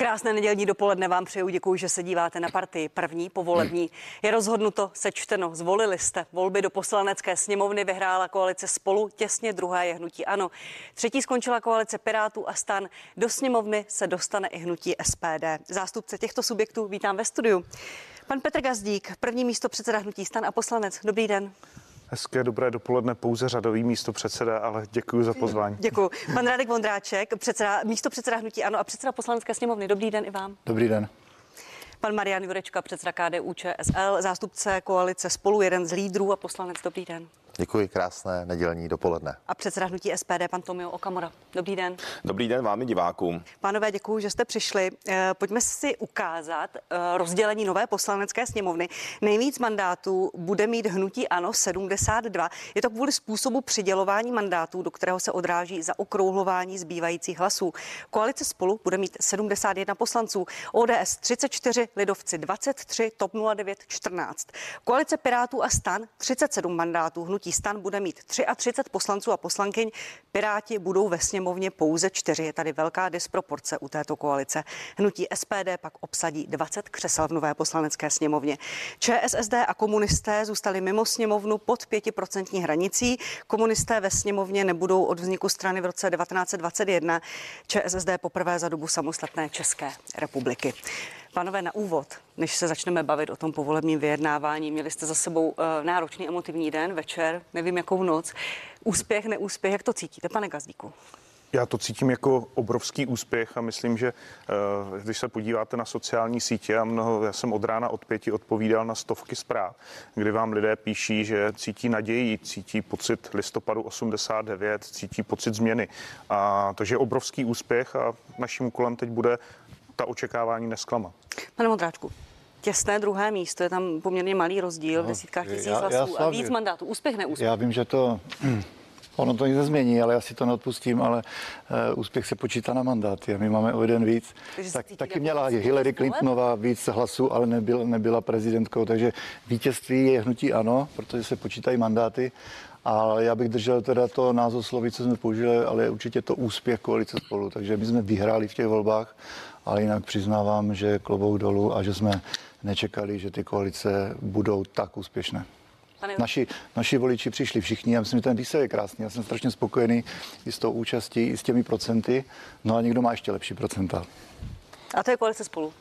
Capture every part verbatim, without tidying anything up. Krásné nedělní dopoledne vám přeju, děkuji, že se díváte na Partii, první povolební. Je rozhodnuto, sečteno, zvolili jste. Volby do Poslanecké sněmovny vyhrála koalice Spolu, těsně druhá je Hnutí Ano. Třetí skončila koalice Pirátů a Stan. Do sněmovny se dostane i hnutí S P D. Zástupce těchto subjektů vítám ve studiu. Pan Petr Gazdík, první místopředseda Hnutí Stan a poslanec. Dobrý den. Hezké dobré dopoledne, pouze řadový místopředseda, ale děkuji za pozvání. Děkuji. Pan Radek Vondráček, předseda, místopředseda Hnutí Ano a předseda Poslanecké sněmovny. Dobrý den i vám. Dobrý den. Pan Marian Jurečka, předseda K D U Č S L, zástupce koalice Spolu, jeden z lídrů a poslanec. Dobrý den. Děkuji, krásné nedělní dopoledne. A předseda hnutí S P D, pan Tomio Okamura. Dobrý den. Dobrý den vám i divákům. Pánové, děkuji, že jste přišli. Pojďme si ukázat rozdělení nové Poslanecké sněmovny. Nejvíc mandátů bude mít hnutí Ano sedmdesát dva. Je to kvůli způsobu přidělování mandátů, do kterého se odráží zaokrouhlování zbývajících hlasů. Koalice Spolu bude mít sedmdesát jedna poslanců, O D S třicet čtyři, Lidovci dvacet tři, TOP nula devět čtrnáct. Koalice Pirátů a Stan třicet sedm mandátů, hnutí Stan bude mít třiatřicet poslanců a poslankyň, Piráti budou ve sněmovně pouze čtyři. Je tady velká disproporce u této koalice. Hnutí S P D pak obsadí dvacet křesel v nové Poslanecké sněmovně. Č S S D a komunisté zůstali mimo sněmovnu pod pětiprocentní hranicí. Komunisté ve sněmovně nebudou od vzniku strany v roce devatenáct dvacet jedna. Č S S D poprvé za dobu samostatné České republiky. Pánové, na úvod, než se začneme bavit o tom povolebním vyjednávání, měli jste za sebou e, náročný emotivní den, večer, nevím jakou noc. Úspěch, neúspěch, jak to cítíte, pane Gazdíku? Já to cítím jako obrovský úspěch a myslím, že když se podíváte na sociální sítě a mnoho, já jsem od rána od pěti odpovídal na stovky zpráv, kdy vám lidé píší, že cítí naději, cítí pocit listopadu osmdesát devět, cítí pocit změny. A to je obrovský úspěch a naším úkolem teď bude ta očekávání nesklama. Pane Vondráčku, těsné druhé místo, je tam poměrně malý rozdíl, v desítkách tisíc já, hlasů já a víc mandátů. Úspěch, neúspěch? Já vím, že to, ono to nic nezmění, ale já si to neodpustím, ale uh, úspěch se počítá na mandáty a my máme o jeden víc. Tak, taky měla Hillary Clintonová víc hlasů, ale nebyla, nebyla prezidentkou, takže vítězství je hnutí Ano, protože se počítají mandáty. A já bych držel teda to názvosloví, co jsme použili, ale je určitě to úspěch koalice Spolu. Takže my jsme vyhráli v těch volbách, ale jinak přiznávám, že klobouk dolů a že jsme nečekali, že ty koalice budou tak úspěšné. Naši, naši voliči přišli všichni, já myslím, že ten výsledek je krásný, já jsem strašně spokojený i s tou účastí, i s těmi procenty, no a někdo má ještě lepší procenta. A to je koalice Spolu.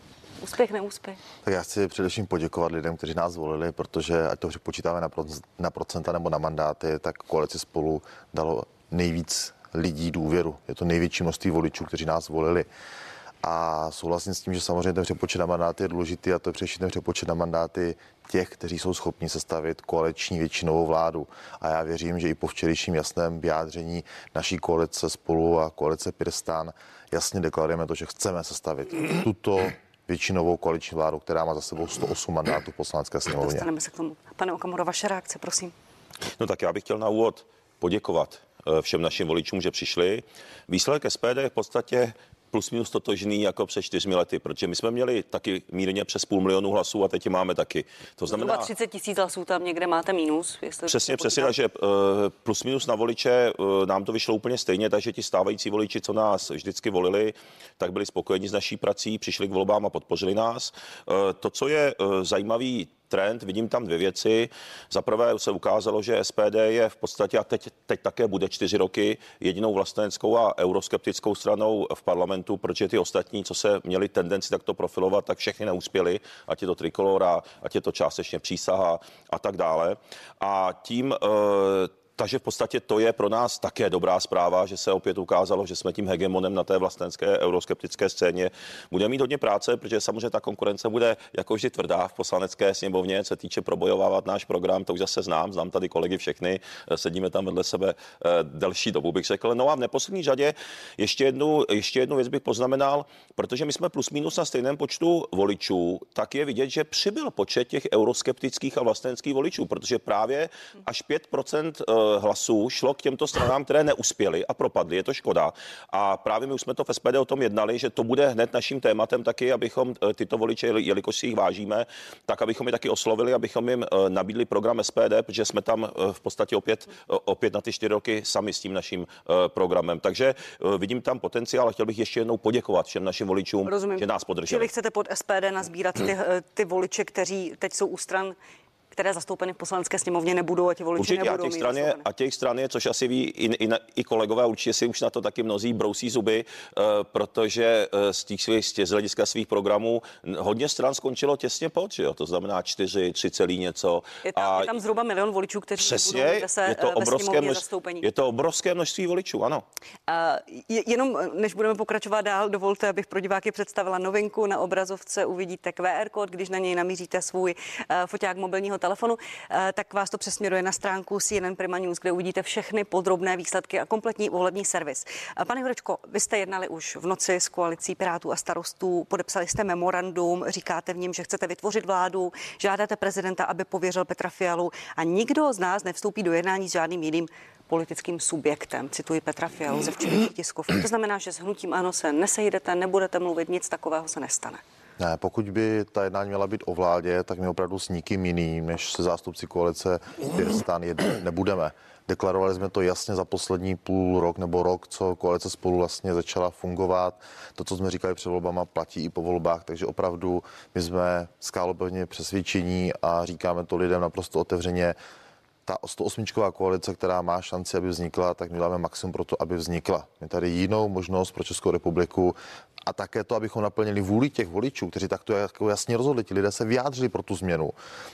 Úspěch, neúspěch. Tak já chci především poděkovat lidem, kteří nás volili, protože ať to přepočítáme na, pro, na procenta nebo na mandáty, tak koalici Spolu dalo nejvíc lidí důvěru. Je to největší množství voličů, kteří nás volili. A souhlasím s tím, že samozřejmě ten přepočet na mandáty je důležitý a to je především ten přepočet na mandáty těch, kteří jsou schopni sestavit koaliční většinovou vládu. A já věřím, že i po včerejším jasném vyjádření naší koalice Spolu a koalice Pirstan jasně deklarujeme to, že chceme sestavit tuto většinovou koaliční vládu, která má za sebou sto osm mandátů v Poslanecké sněmovně. Dostaneme se k tomu. Pane Okamuro, vaše reakce, prosím. No tak já bych chtěl na úvod poděkovat všem našim voličům, že přišli. Výsledek S P D je v podstatě plus minus totožný jako před čtyřmi lety, protože my jsme měli taky mírně přes půl milionu hlasů a teď máme taky. To znamená třicet tisíc hlasů tam někde máte mínus. Jestli přesně, přesně, takže plus minus na voliče nám to vyšlo úplně stejně, takže ti stávající voliči, co nás vždycky volili, tak byli spokojeni s naší prací, přišli k volbám a podpořili nás. To, co je zajímavý trend, vidím tam dvě věci. Za prvé se ukázalo, že S P D je v podstatě, a teď, teď také bude čtyři roky, jedinou vlasteneckou a euroskeptickou stranou v parlamentu, protože ty ostatní, co se měli tendenci takto profilovat, tak všechny neuspěli, ať je to Trikolora, ať je to částečně Přísaha a tak dále. A tím... E, Takže v podstatě to je pro nás také dobrá zpráva, že se opět ukázalo, že jsme tím hegemonem na té vlastenské euroskeptické scéně. Budeme mít hodně práce, protože samozřejmě ta konkurence bude jako vždy tvrdá v Poslanecké sněmovně, se týče probojovávat náš program, to už zase znám, znám tady kolegy všechny, sedíme tam vedle sebe delší dobu, bych řekl. No a v neposlední řadě ještě jednu, ještě jednu věc bych poznamenal, protože my jsme plus minus na stejném počtu voličů, tak je vidět, že přibyl počet těch euroskeptických a vlastenských voličů, protože právě až pět procent hlasů šlo k těmto stranám, které neuspěly a propadly. Je to škoda. A právě my už jsme to v S P D o tom jednali, že to bude hned naším tématem taky, abychom tyto voliče, jelikož si jich vážíme, tak abychom je taky oslovili, abychom jim nabídli program S P D, protože jsme tam v podstatě opět, opět na ty čtyři roky sami s tím naším programem. Takže vidím tam potenciál a chtěl bych ještě jednou poděkovat všem našim voličům, Rozumím. Že nás podrželi. Vy chcete pod S P D nazbírat ty, ty voliče, kteří teď jsou u stran, které zastoupeny v poslanecké sněmovně nebudou a ti voliči určitě, nebudou a těch mít straně, a těch stran je, což asi ví i, i, i kolegové, určitě si už na to taky mnozí brousí zuby, uh, protože uh, z těch svých, z hlediska svých programů hodně stran skončilo těsně pod, že jo? To znamená čtyři, tři celý něco. Je tam, a je tam zhruba milion voličů, kteří přesně, nebudou mít se je to obrovské množ, zastoupení. Je to obrovské množství voličů, ano. Uh, je, jenom než budeme pokračovat dál, dovolte, abych pro diváky představila novinku. Na obrazovce uvidíte Q R kód, když na něj namíříte svůj uh, foťák mobilního telefonu, tak vás to přesměruje na stránku C N N Prima News, kde uvidíte všechny podrobné výsledky a kompletní volební servis. Pane Jurečko, vy jste jednali už v noci s koalicí Pirátů a starostů, podepsali jste memorandum, říkáte v něm, že chcete vytvořit vládu, žádáte prezidenta, aby pověřil Petra Fialu a nikdo z nás nevstoupí do jednání s žádným jiným politickým subjektem, cituji Petra Fialu ze včerejší tiskovky. To znamená, že s hnutím ANO se nesejdete, nebudete mluvit, nic takového se nestane. Ne, pokud by ta jednání měla být o vládě, tak my opravdu s nikým jiným než se zástupci koalice Stan nebudeme. Deklarovali jsme to jasně za poslední půl rok nebo rok, co koalice Spolu vlastně začala fungovat. To, co jsme říkali před volbama, platí i po volbách, takže opravdu my jsme skálopevně přesvědčení a říkáme to lidem naprosto otevřeně. Ta sto osmičková koalice, která má šanci, aby vznikla, tak my dáme maximum pro to, aby vznikla. Je tady jinou možnost pro Českou republiku a také to, abychom naplnili vůli těch voličů, kteří takto jasně rozhodli, ti lidé se vyjádřili pro tu změnu,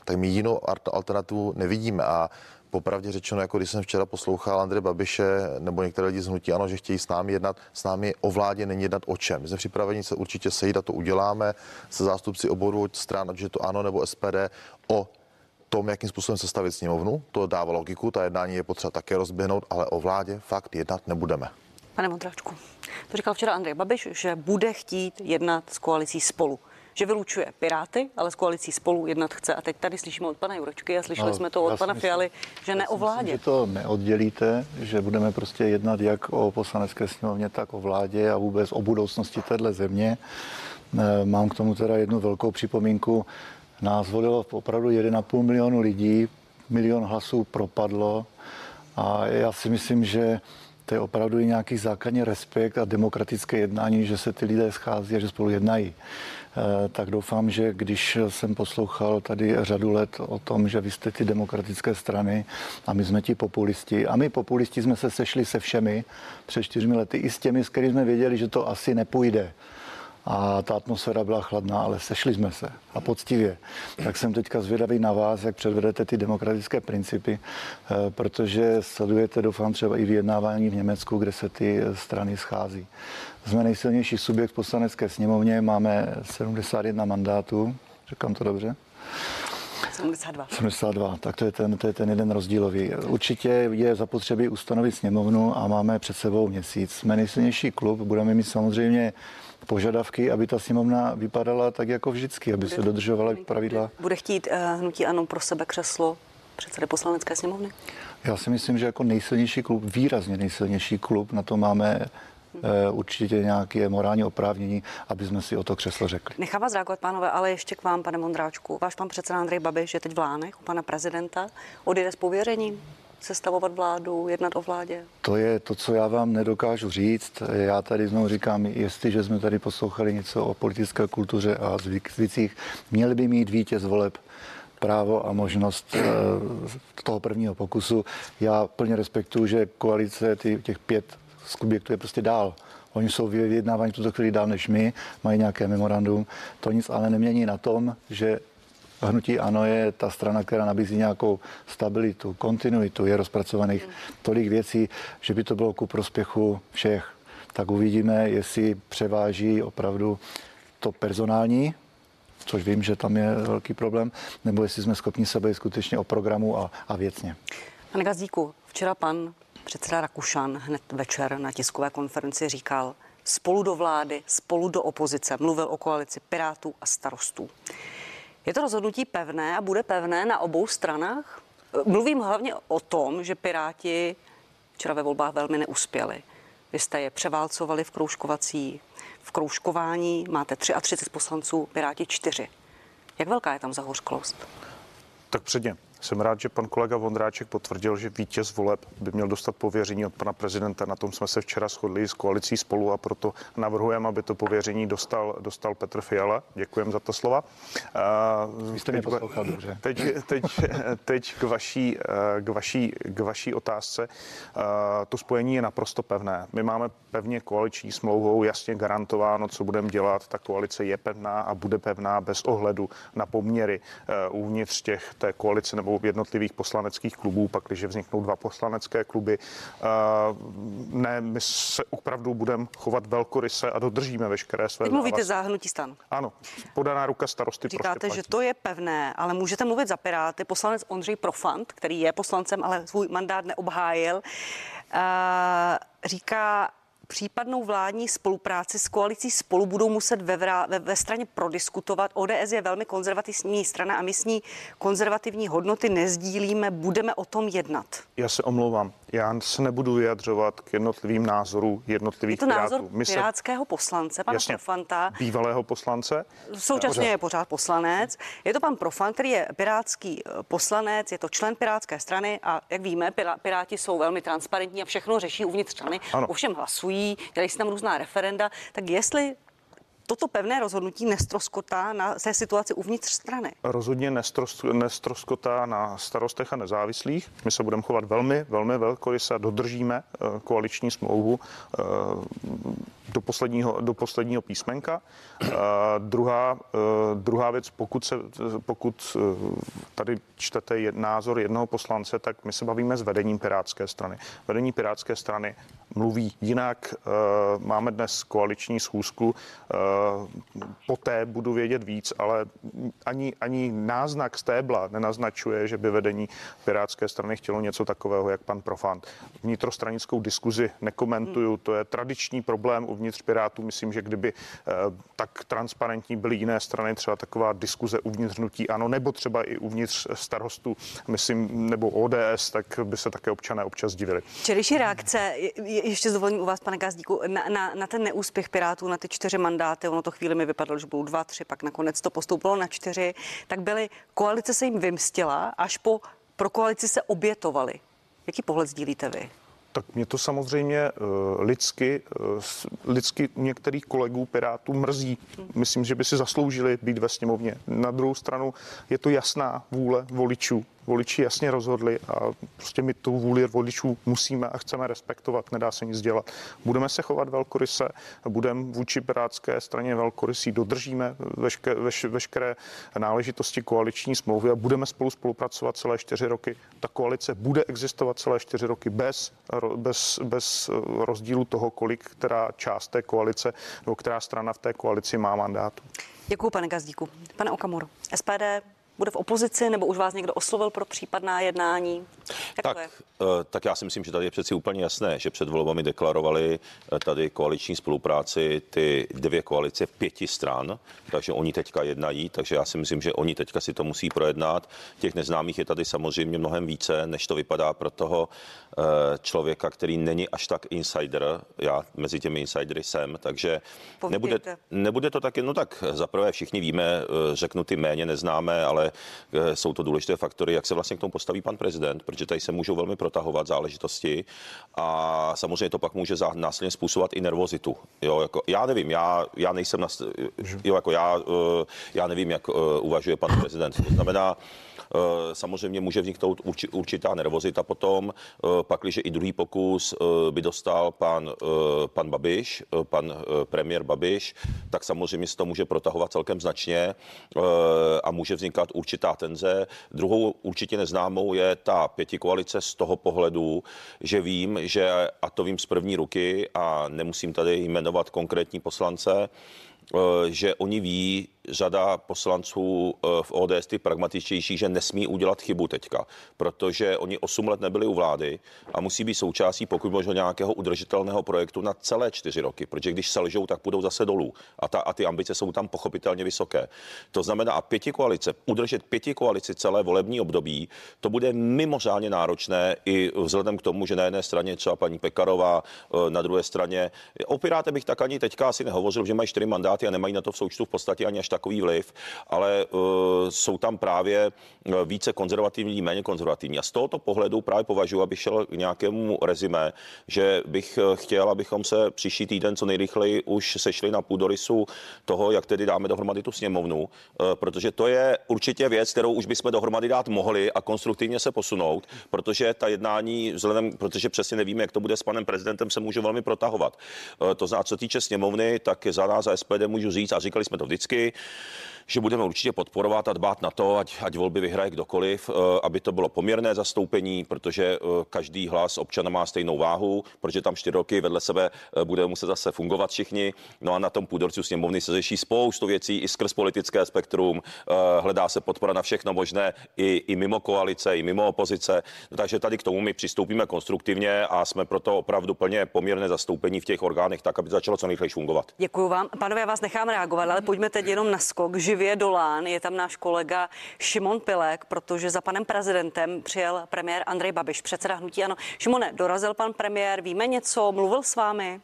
tak my jinou alternativu nevidíme. A popravdě řečeno, jako když jsem včera poslouchal Andreje Babiše nebo některé lidi z Hnutí Ano, že chtějí s námi jednat, s námi o vládě není jednat o čem. My jsme připraveni se určitě sejít a to uděláme se zástupci obou stran, ať je to ANO nebo S P D, o tom, jakým způsobem sestavit sněmovnu. To dává logiku, ta jednání je potřeba také rozběhnout, ale o vládě fakt jednat nebudeme. Pane Vondráčku, to říkal včera Andrej Babiš, že bude chtít jednat s koalicí Spolu. Že vylučuje Piráty, ale s koalicí Spolu jednat chce. A teď tady slyšíme od pana Jurečky a slyšeli no, jsme to od pana myslím, Fialy, že ne o vládě. Že to neoddělíte, že budeme prostě jednat jak o poslanecké sněmovně, tak o vládě a vůbec o budoucnosti téhle země. Mám k tomu teda jednu velkou připomínku. Nás volilo opravdu jeden a půl milionu lidí, milion hlasů propadlo a já si myslím, že to je opravdu i nějaký základní respekt a demokratické jednání, že se ty lidé schází a že spolu jednají. E, tak doufám, že když jsem poslouchal tady řadu let o tom, že vy jste ty demokratické strany a my jsme ti populisti. A my populisti jsme se sešli se všemi před čtyřmi lety i s těmi, s kterými jsme věděli, že to asi nepůjde. A ta atmosféra byla chladná, ale sešli jsme se a poctivě. Tak jsem teďka zvědavý na vás, jak předvedete ty demokratické principy, protože sledujete, doufám, třeba i vyjednávání v Německu, kde se ty strany schází. Jsme nejsilnější subjekt v poslanecké sněmovně, máme sedmdesát jedna mandátů, říkám to dobře? sedmdesát dva. sedmdesát dva, tak to je ten, to je ten jeden rozdílový. Určitě je zapotřebí ustanovit sněmovnu a máme před sebou měsíc. Jsme nejsilnější klub, budeme mít samozřejmě požadavky, aby ta sněmovna vypadala tak jako vždycky, aby bude, se dodržovala pravidla. Bude chtít uh, Hnutí Ano pro sebe křeslo předsedy poslanecké sněmovny? Já si myslím, že jako nejsilnější klub, výrazně nejsilnější klub, na to máme Uh, určitě nějaké morální oprávnění, aby jsme si o to křeslo řekli. Nechám vás reagovat, pánové, ale ještě k vám, pane Vondráčku. Váš pan předseda Andrej Babiš je teď v Lánech u pana prezidenta. Odjede s pověřením sestavovat vládu, jednat o vládě? To je to, co já vám nedokážu říct. Já tady znovu říkám, jestliže jsme tady poslouchali něco o politické kultuře a zvicích, měli by mít vítěz voleb právo a možnost uh, toho prvního pokusu. Já plně respektuju, že koalice ty, těch pět subjektů je prostě dál. Oni jsou vyjednávání v tuto chvíli dál než my, mají nějaké memorandum. To nic ale nemění na tom, že Hnutí Ano je ta strana, která nabízí nějakou stabilitu, kontinuitu, je rozpracovaných tolik věcí, že by to bylo ku prospěchu všech. Tak uvidíme, jestli převáží opravdu to personální, což vím, že tam je velký problém, nebo jestli jsme schopni se bavit skutečně o programu a, a věcně. Pane Gazdíku, včera pan předseda Rakušan hned večer na tiskové konferenci říkal spolu do vlády, spolu do opozice. Mluvil o koalici Pirátů a starostů. Je to rozhodnutí pevné a bude pevné na obou stranách? Mluvím hlavně o tom, že Piráti včera ve volbách velmi neuspěli. Vy jste je převálcovali v kroužkovací, v kroužkování, máte třicet tři poslanců, Piráti čtyři. Jak velká je tam zahořklost? Tak předně. Jsem rád, že pan kolega Vondráček potvrdil, že vítěz voleb by měl dostat pověření od pana prezidenta. Na tom jsme se včera shodli s koalicí Spolu a proto navrhujeme, aby to pověření dostal, dostal Petr Fiala. Děkujeme za ta slova. Uh, jste teď, poslouchal, dobře. Teď, teď, teď k, vaší, k, vaší, k vaší otázce. Uh, to spojení je naprosto pevné. My máme pevně koaliční smlouvou jasně garantováno, co budeme dělat. Ta koalice je pevná a bude pevná bez ohledu na poměry uh, uvnitř těch té koalice nebo jednotlivých poslaneckých klubů, pak když vzniknou dva poslanecké kluby. Ne, my se opravdu budeme chovat velkoryse a dodržíme veškeré své. Teď mluvíte za Hnutí Stan. Ano, podaná ruka starosty. Říkáte, prostě že to je pevné, ale můžete mluvit za Piráty. Poslanec Ondřej Profant, který je poslancem, ale svůj mandát neobhájil, říká, případnou vládní spolupráci s koalicí Spolu budou muset ve, vrá, ve, ve straně prodiskutovat. O D S je velmi konzervativní strana a my s ní konzervativní hodnoty nezdílíme, budeme o tom jednat. Já se omlouvám, já se nebudu vyjadřovat k jednotlivým názorům jednotlivých Pirátů. Je to názor Pirátů. pirátského poslance, pana jasně, Profanta. Bývalého poslance. Současně pořád. je pořád poslanec. Je to pan Profant, který je pirátský poslanec, je to člen pirátské strany a jak víme, Piráti jsou velmi transparentní a všechno řeší uvnitř strany. Ano. Ovšem hlasují. Dělají se tam různá referenda, tak jestli toto pevné rozhodnutí nestroskotá na té situaci uvnitř strany? Rozhodně nestros, nestroskotá na starostech a nezávislých. My se budeme chovat velmi, velmi velkoryse a dodržíme koaliční smlouvu do posledního, do posledního písmenka. Druhá, druhá věc, pokud, se, pokud tady čtete je, názor jednoho poslance, tak my se bavíme s vedením Pirátské strany. Vedení Pirátské strany mluví jinak. Máme dnes koaliční schůzku. Poté budu vědět víc, ale ani, ani náznak stébla nenaznačuje, že by vedení Pirátské strany chtělo něco takového, jak pan Profant. Vnitrostranickou diskuzi nekomentuju, to je tradiční problém uvnitř Pirátů. Myslím, že kdyby tak transparentní byly jiné strany, třeba taková diskuze uvnitř Hnutí Ano, nebo třeba i uvnitř starostů, myslím, nebo O D S, tak by se také občané občas divili. Včerejší reakce, je, ještě dovolím u vás, pane Gazdíku, na, na, na ten neúspěch Pirátů, na ty čtyři mandáty. Ono to chvíli mi vypadalo, že budou dva, tři, pak nakonec to postoupilo na čtyři, tak byly, koalice se jim vymstila, až po pro koalici se obětovali. Jaký pohled sdílíte vy? Tak mě to samozřejmě uh, lidsky, uh, lidsky některých kolegů Pirátů mrzí. Myslím, že by si zasloužili být ve sněmovně. Na druhou stranu je to jasná vůle voličů. Voliči jasně rozhodli a prostě my tu vůli voličů musíme a chceme respektovat, nedá se nic dělat. Budeme se chovat velkoryse, budeme vůči Pirátské straně velkorysí, dodržíme veške, veš, veškeré náležitosti koaliční smlouvy a budeme spolu spolupracovat celé čtyři roky. Ta koalice bude existovat celé čtyři roky bez, bez, bez rozdílu toho, kolik která část té koalice nebo která strana v té koalici má mandátu. Děkuji, pane Gazdíku. Pane Okamuro, S P D bude v opozici, nebo už vás někdo oslovil pro případná jednání? Tak, tak já si myslím, že tady je přeci úplně jasné, že před volbami deklarovali tady koaliční spolupráci ty dvě koalice v pěti stran, takže oni teďka jednají, takže já si myslím, že oni teďka si to musí projednat. Těch neznámých je tady samozřejmě mnohem více, než to vypadá pro toho člověka, který není až tak insider. Já mezi těmi insidery jsem, takže nebude, nebude to tak, no tak zaprvé všichni víme, řeknu ty méně neznámé, ale jsou to důležité faktory, jak se vlastně k tomu postaví pan prezident, protože tady se můžou velmi protahovat záležitosti a samozřejmě to pak může následně způsobovat i nervozitu. Jo, jako, já nevím, já, já nejsem, na, jo, jako já, já nevím, jak uvažuje pan prezident. To znamená, samozřejmě může vzniknout určitá nervozita potom, pakliže i druhý pokus by dostal pan, pan Babiš, pan premiér Babiš, tak samozřejmě se to může protahovat celkem značně a může vznikat určitá tenze. Druhou určitě neznámou je ta pětikoalice z toho pohledu, že vím, že a to vím z první ruky a nemusím tady jmenovat konkrétní poslance, že oni ví, řada poslanců v O D S, ty pragmatičtější, že nesmí udělat chybu teďka, protože oni osm let nebyli u vlády a musí být součástí pokud možno nějakého udržitelného projektu na celé čtyři roky, protože když selžou, tak půjdou zase dolů a a, ta, a ty ambice jsou tam pochopitelně vysoké. To znamená, a pěti koalice, udržet pěti koalici celé volební období, to bude mimořádně náročné i vzhledem k tomu, že na jedné straně třeba paní Pekarová, na druhé straně. O Pirátech bych tak ani teďka asi nehovořil, že mají čtyři mandáty a nemají na to v součtu v podstatě ani až takový vliv, ale uh, jsou tam právě více konzervativní, méně konzervativní. A z tohoto pohledu právě považuji, abych šel k nějakému rezime, že bych chtěl, abychom se příští týden co nejrychleji už sešli na půdorysu toho, jak tedy dáme dohromady tu sněmovnu, protože to je určitě věc, kterou už bychom dohromady dát mohli a konstruktivně se posunout, protože ta jednání, vzhledem, protože přesně nevíme, jak to bude s panem prezidentem, se může velmi protahovat. To znamená, co týče sněmovny, tak za nás, za S P D můžu říct, a říkali jsme to vždycky, že budeme určitě podporovat a dbát na to, ať, ať volby vyhraje kdokoliv, aby to bylo poměrné zastoupení, protože každý hlas občana má stejnou váhu, protože tam čtyři roky vedle sebe budeme muset zase fungovat všichni. No a na tom půdorci sněmovny se řeší spoustu věcí i skrz politické spektrum, hledá se podpora na všechno možné i, i mimo koalice, i mimo opozice. No, takže tady k tomu my přistoupíme konstruktivně a jsme proto opravdu plně poměrné zastoupení v těch orgánech, tak aby začalo co nejrychleji fungovat. Děkuji vám. Pánové, já vás nechám reagovat, ale pojďme teď jenom na skok živě do lán. Je tam náš kolega Šimon Pilík, protože za panem prezidentem přijel premiér Andrej Babiš, předseda Hnutí Ano. Šimone, dorazil pan premiér, víme něco, mluvil s vámi?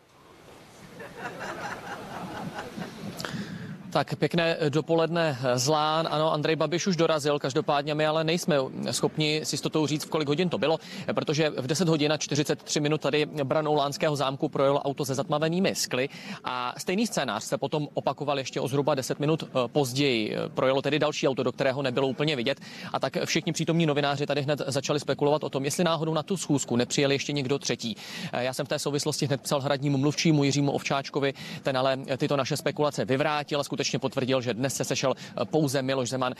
Tak pěkné dopoledne z lán. Ano, Andrej Babiš už dorazil, každopádně my ale nejsme schopni s jistotou říct, v kolik hodin to bylo, protože v deset hodin a čtyřicet tři minut tady branou Lánského zámku projelo auto se zatmavenými skly a stejný scénář se potom opakoval ještě o zhruba deset minut později. Projelo tedy další auto, do kterého nebylo úplně vidět, a tak všichni přítomní novináři tady hned začali spekulovat o tom, jestli náhodou na tu schůzku nepřijel ještě někdo třetí. Já jsem v té souvislosti hned psal hradnímu mluvčímu Jiřímu Ovčáčkovi, ten ale tyto naše spekulace vyvrátil. Potvrdil, že dnes se sešel pouze Miloš Zeman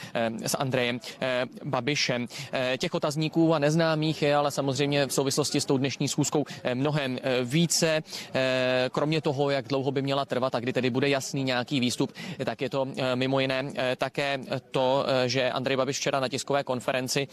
s Andrejem Babišem. Těch otazníků a neznámých je ale samozřejmě v souvislosti s tou dnešní schůzkou mnohem více. Kromě toho, jak dlouho by měla trvat a kdy tedy bude jasný nějaký výstup, tak je to mimo jiné také to, že Andrej Babiš včera na tiskové konferenci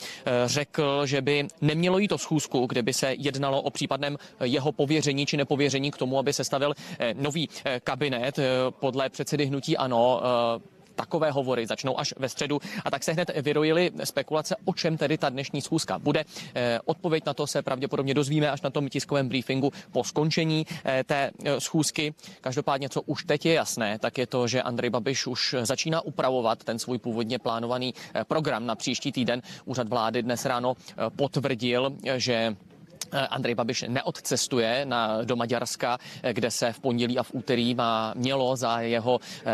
řekl, že by nemělo jít o schůzku, kde by se jednalo o případném jeho pověření či nepověření k tomu, aby sestavil nový kabinet podle předsedy Hnutí Ano. No, uh, takové hovory začnou až ve středu a tak se hned vyrojily spekulace, o čem tedy ta dnešní schůzka bude. E, odpověď na to se pravděpodobně dozvíme až na tom tiskovém briefingu po skončení e, té e, schůzky. Každopádně, co už teď je jasné, tak je to, že Andrej Babiš už začíná upravovat ten svůj původně plánovaný program na příští týden. Úřad vlády dnes ráno potvrdil, že Andrej Babiš neodcestuje na, do Maďarska, kde se v pondělí a v úterý má, mělo za jeho e,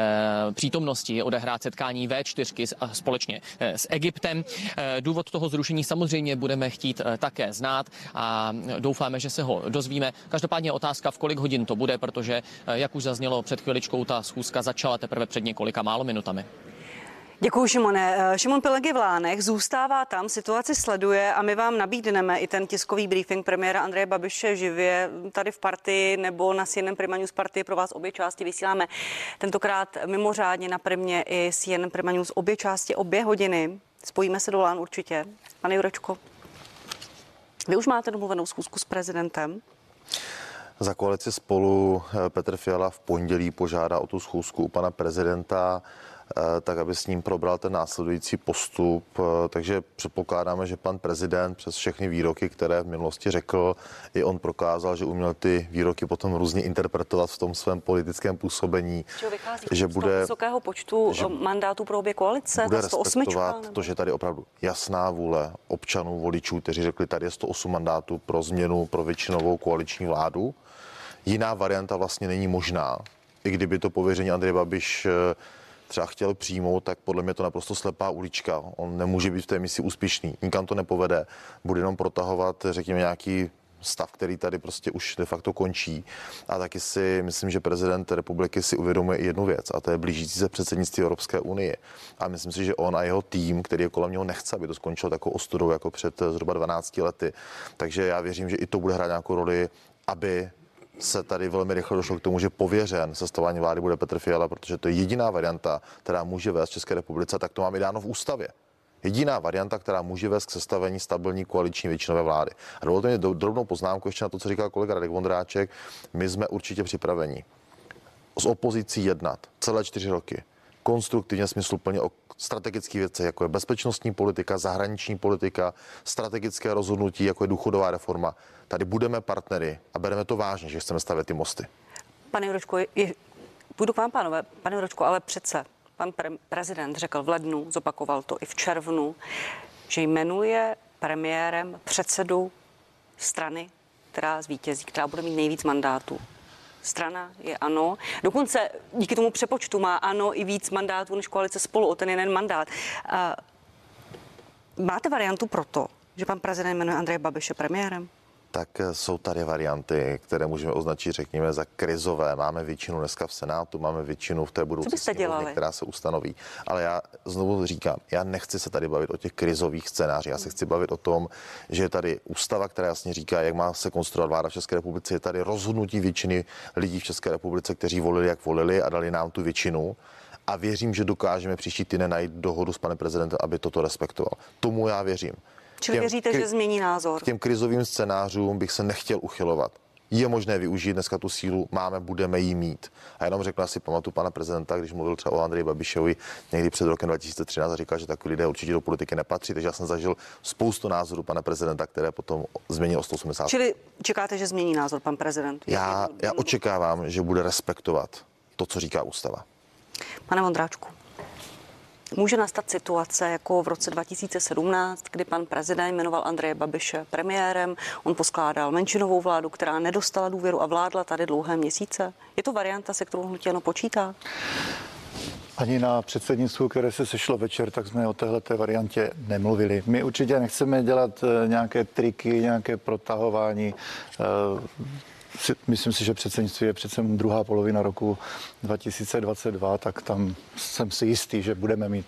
přítomnosti odehrát setkání vé čtyři s, společně e, s Egyptem. E, důvod toho zrušení samozřejmě budeme chtít e, také znát a doufáme, že se ho dozvíme. Každopádně otázka, v kolik hodin to bude, protože, e, jak už zaznělo před chviličkou, ta schůzka začala teprve před několika málo minutami. Děkuji, Šimone. Šimon Pilek je v lánech, zůstává tam, situaci sleduje a my vám nabídneme i ten tiskový briefing premiéra Andreje Babiše živě tady v Partii nebo na C N N Prima News Partii. Pro vás obě části vysíláme tentokrát mimořádně na Primě i C N N Prima News obě části, obě hodiny. Spojíme se do lán určitě. Pane Jurečko, vy už máte domluvenou schůzku s prezidentem? Za koalici Spolu Petr Fiala v pondělí požádá o tu schůzku u pana prezidenta, tak aby s ním probral ten následující postup. Takže předpokládáme, že pan prezident přes všechny výroky, které v minulosti řekl, i on prokázal, že uměl ty výroky potom různě interpretovat v tom svém politickém působení. Čeho vychází že bude, z vysokého počtu mandátů pro obě koalice? Bude respektovat to, že tady opravdu jasná vůle občanů, voličů, kteří řekli, tady je sto osm mandátů pro změnu, pro většinovou koaliční vládu. Jiná varianta vlastně není možná. I kdyby to pověření Andrej Babiš třeba chtěl přijmout, tak podle mě to naprosto slepá ulička. On nemůže být v té misi úspěšný. Nikam to nepovede. Bude jenom protahovat, řekněme, nějaký stav, který tady prostě už de facto končí. A taky si myslím, že prezident republiky si uvědomuje jednu věc, a to je blížící se předsednictví Evropské unie. A myslím si, že on a jeho tým, který je kolem něho, nechce, aby to skončilo takovou ostudou jako před zhruba dvanácti lety. Takže já věřím, že i to bude hrát nějakou roli, aby se tady velmi rychle došlo k tomu, že pověřen sestavování vlády bude Petr Fiala, protože to je jediná varianta, která může vést České republice, tak to máme dáno v ústavě. Jediná varianta, která může vést k sestavení stabilní koaliční většinové vlády. A dovolte mi drobnou poznámku ještě na to, co říkal kolega Radek Vondráček. My jsme určitě připraveni. s opozicí jednat celé čtyři roky. Konstruktivně, smysluplně o strategických věcech, jako je bezpečnostní politika, zahraniční politika, strategické rozhodnutí, jako je důchodová reforma. Tady budeme partnery a bereme to vážně, že chceme stavět ty mosty. Pane Jurečko, je, půjdu k vám, pánové. Pane Jurečko, ale přece pan pre- prezident řekl v lednu, zopakoval to i v červnu, že jmenuje premiérem předsedu strany, která zvítězí, která bude mít nejvíc mandátů. Strana je ANO. Dokonce díky tomu přepočtu má ANO i víc mandátů než koalice Spolu o ten jeden mandát. Máte variantu pro to, že pan prezident jmenuje Andreje Babiše premiérem? Tak jsou tady varianty, které můžeme označit, řekněme, za krizové. Máme většinu dneska v Senátu, máme většinu v té budoucí sněmovně, která se ustanoví. Ale já znovu říkám, já nechci se tady bavit o těch krizových scénářích. Já se chci bavit o tom, že je tady ústava, která jasně říká, jak má se konstruovat vláda v České republice. Je tady rozhodnutí většiny lidí v České republice, kteří volili, jak volili a dali nám tu většinu. A věřím, že dokážeme příští týden najít dohodu s panem prezidentem, aby toto respektoval. Tomu já věřím. Čili těm, věříte, kri- že změní názor? K těm krizovým scénářům bych se nechtěl uchylovat. Je možné využít dneska tu sílu, máme, budeme ji mít. A jenom řeknu, asi pamatuju pana prezidenta, když mluvil třeba o Andreji Babišovi někdy před rokem dva tisíce třináct a říkal, že takový lidé určitě do politiky nepatří, takže já jsem zažil spoustu názorů pana prezidenta, které potom změnil o sto osmdesát. Čili čekáte, že změní názor pan prezident? Já, já očekávám, že bude respektovat to, co říká ústava. Pane Vondráčku, může nastat situace jako v roce dva tisíce sedmnáct, kdy pan prezident jmenoval Andreje Babiše premiérem, on poskládal menšinovou vládu, která nedostala důvěru a vládla tady dlouhé měsíce. Je to varianta, se kterou hnutí ANO počítá? Ani na předsednictvu, které se sešlo večer, tak jsme o téhleté variantě nemluvili. My určitě nechceme dělat nějaké triky, nějaké protahování. Myslím si, že předsednictví je přece druhá polovina roku dva tisíce dvacet dva, tak tam jsem si jistý, že budeme mít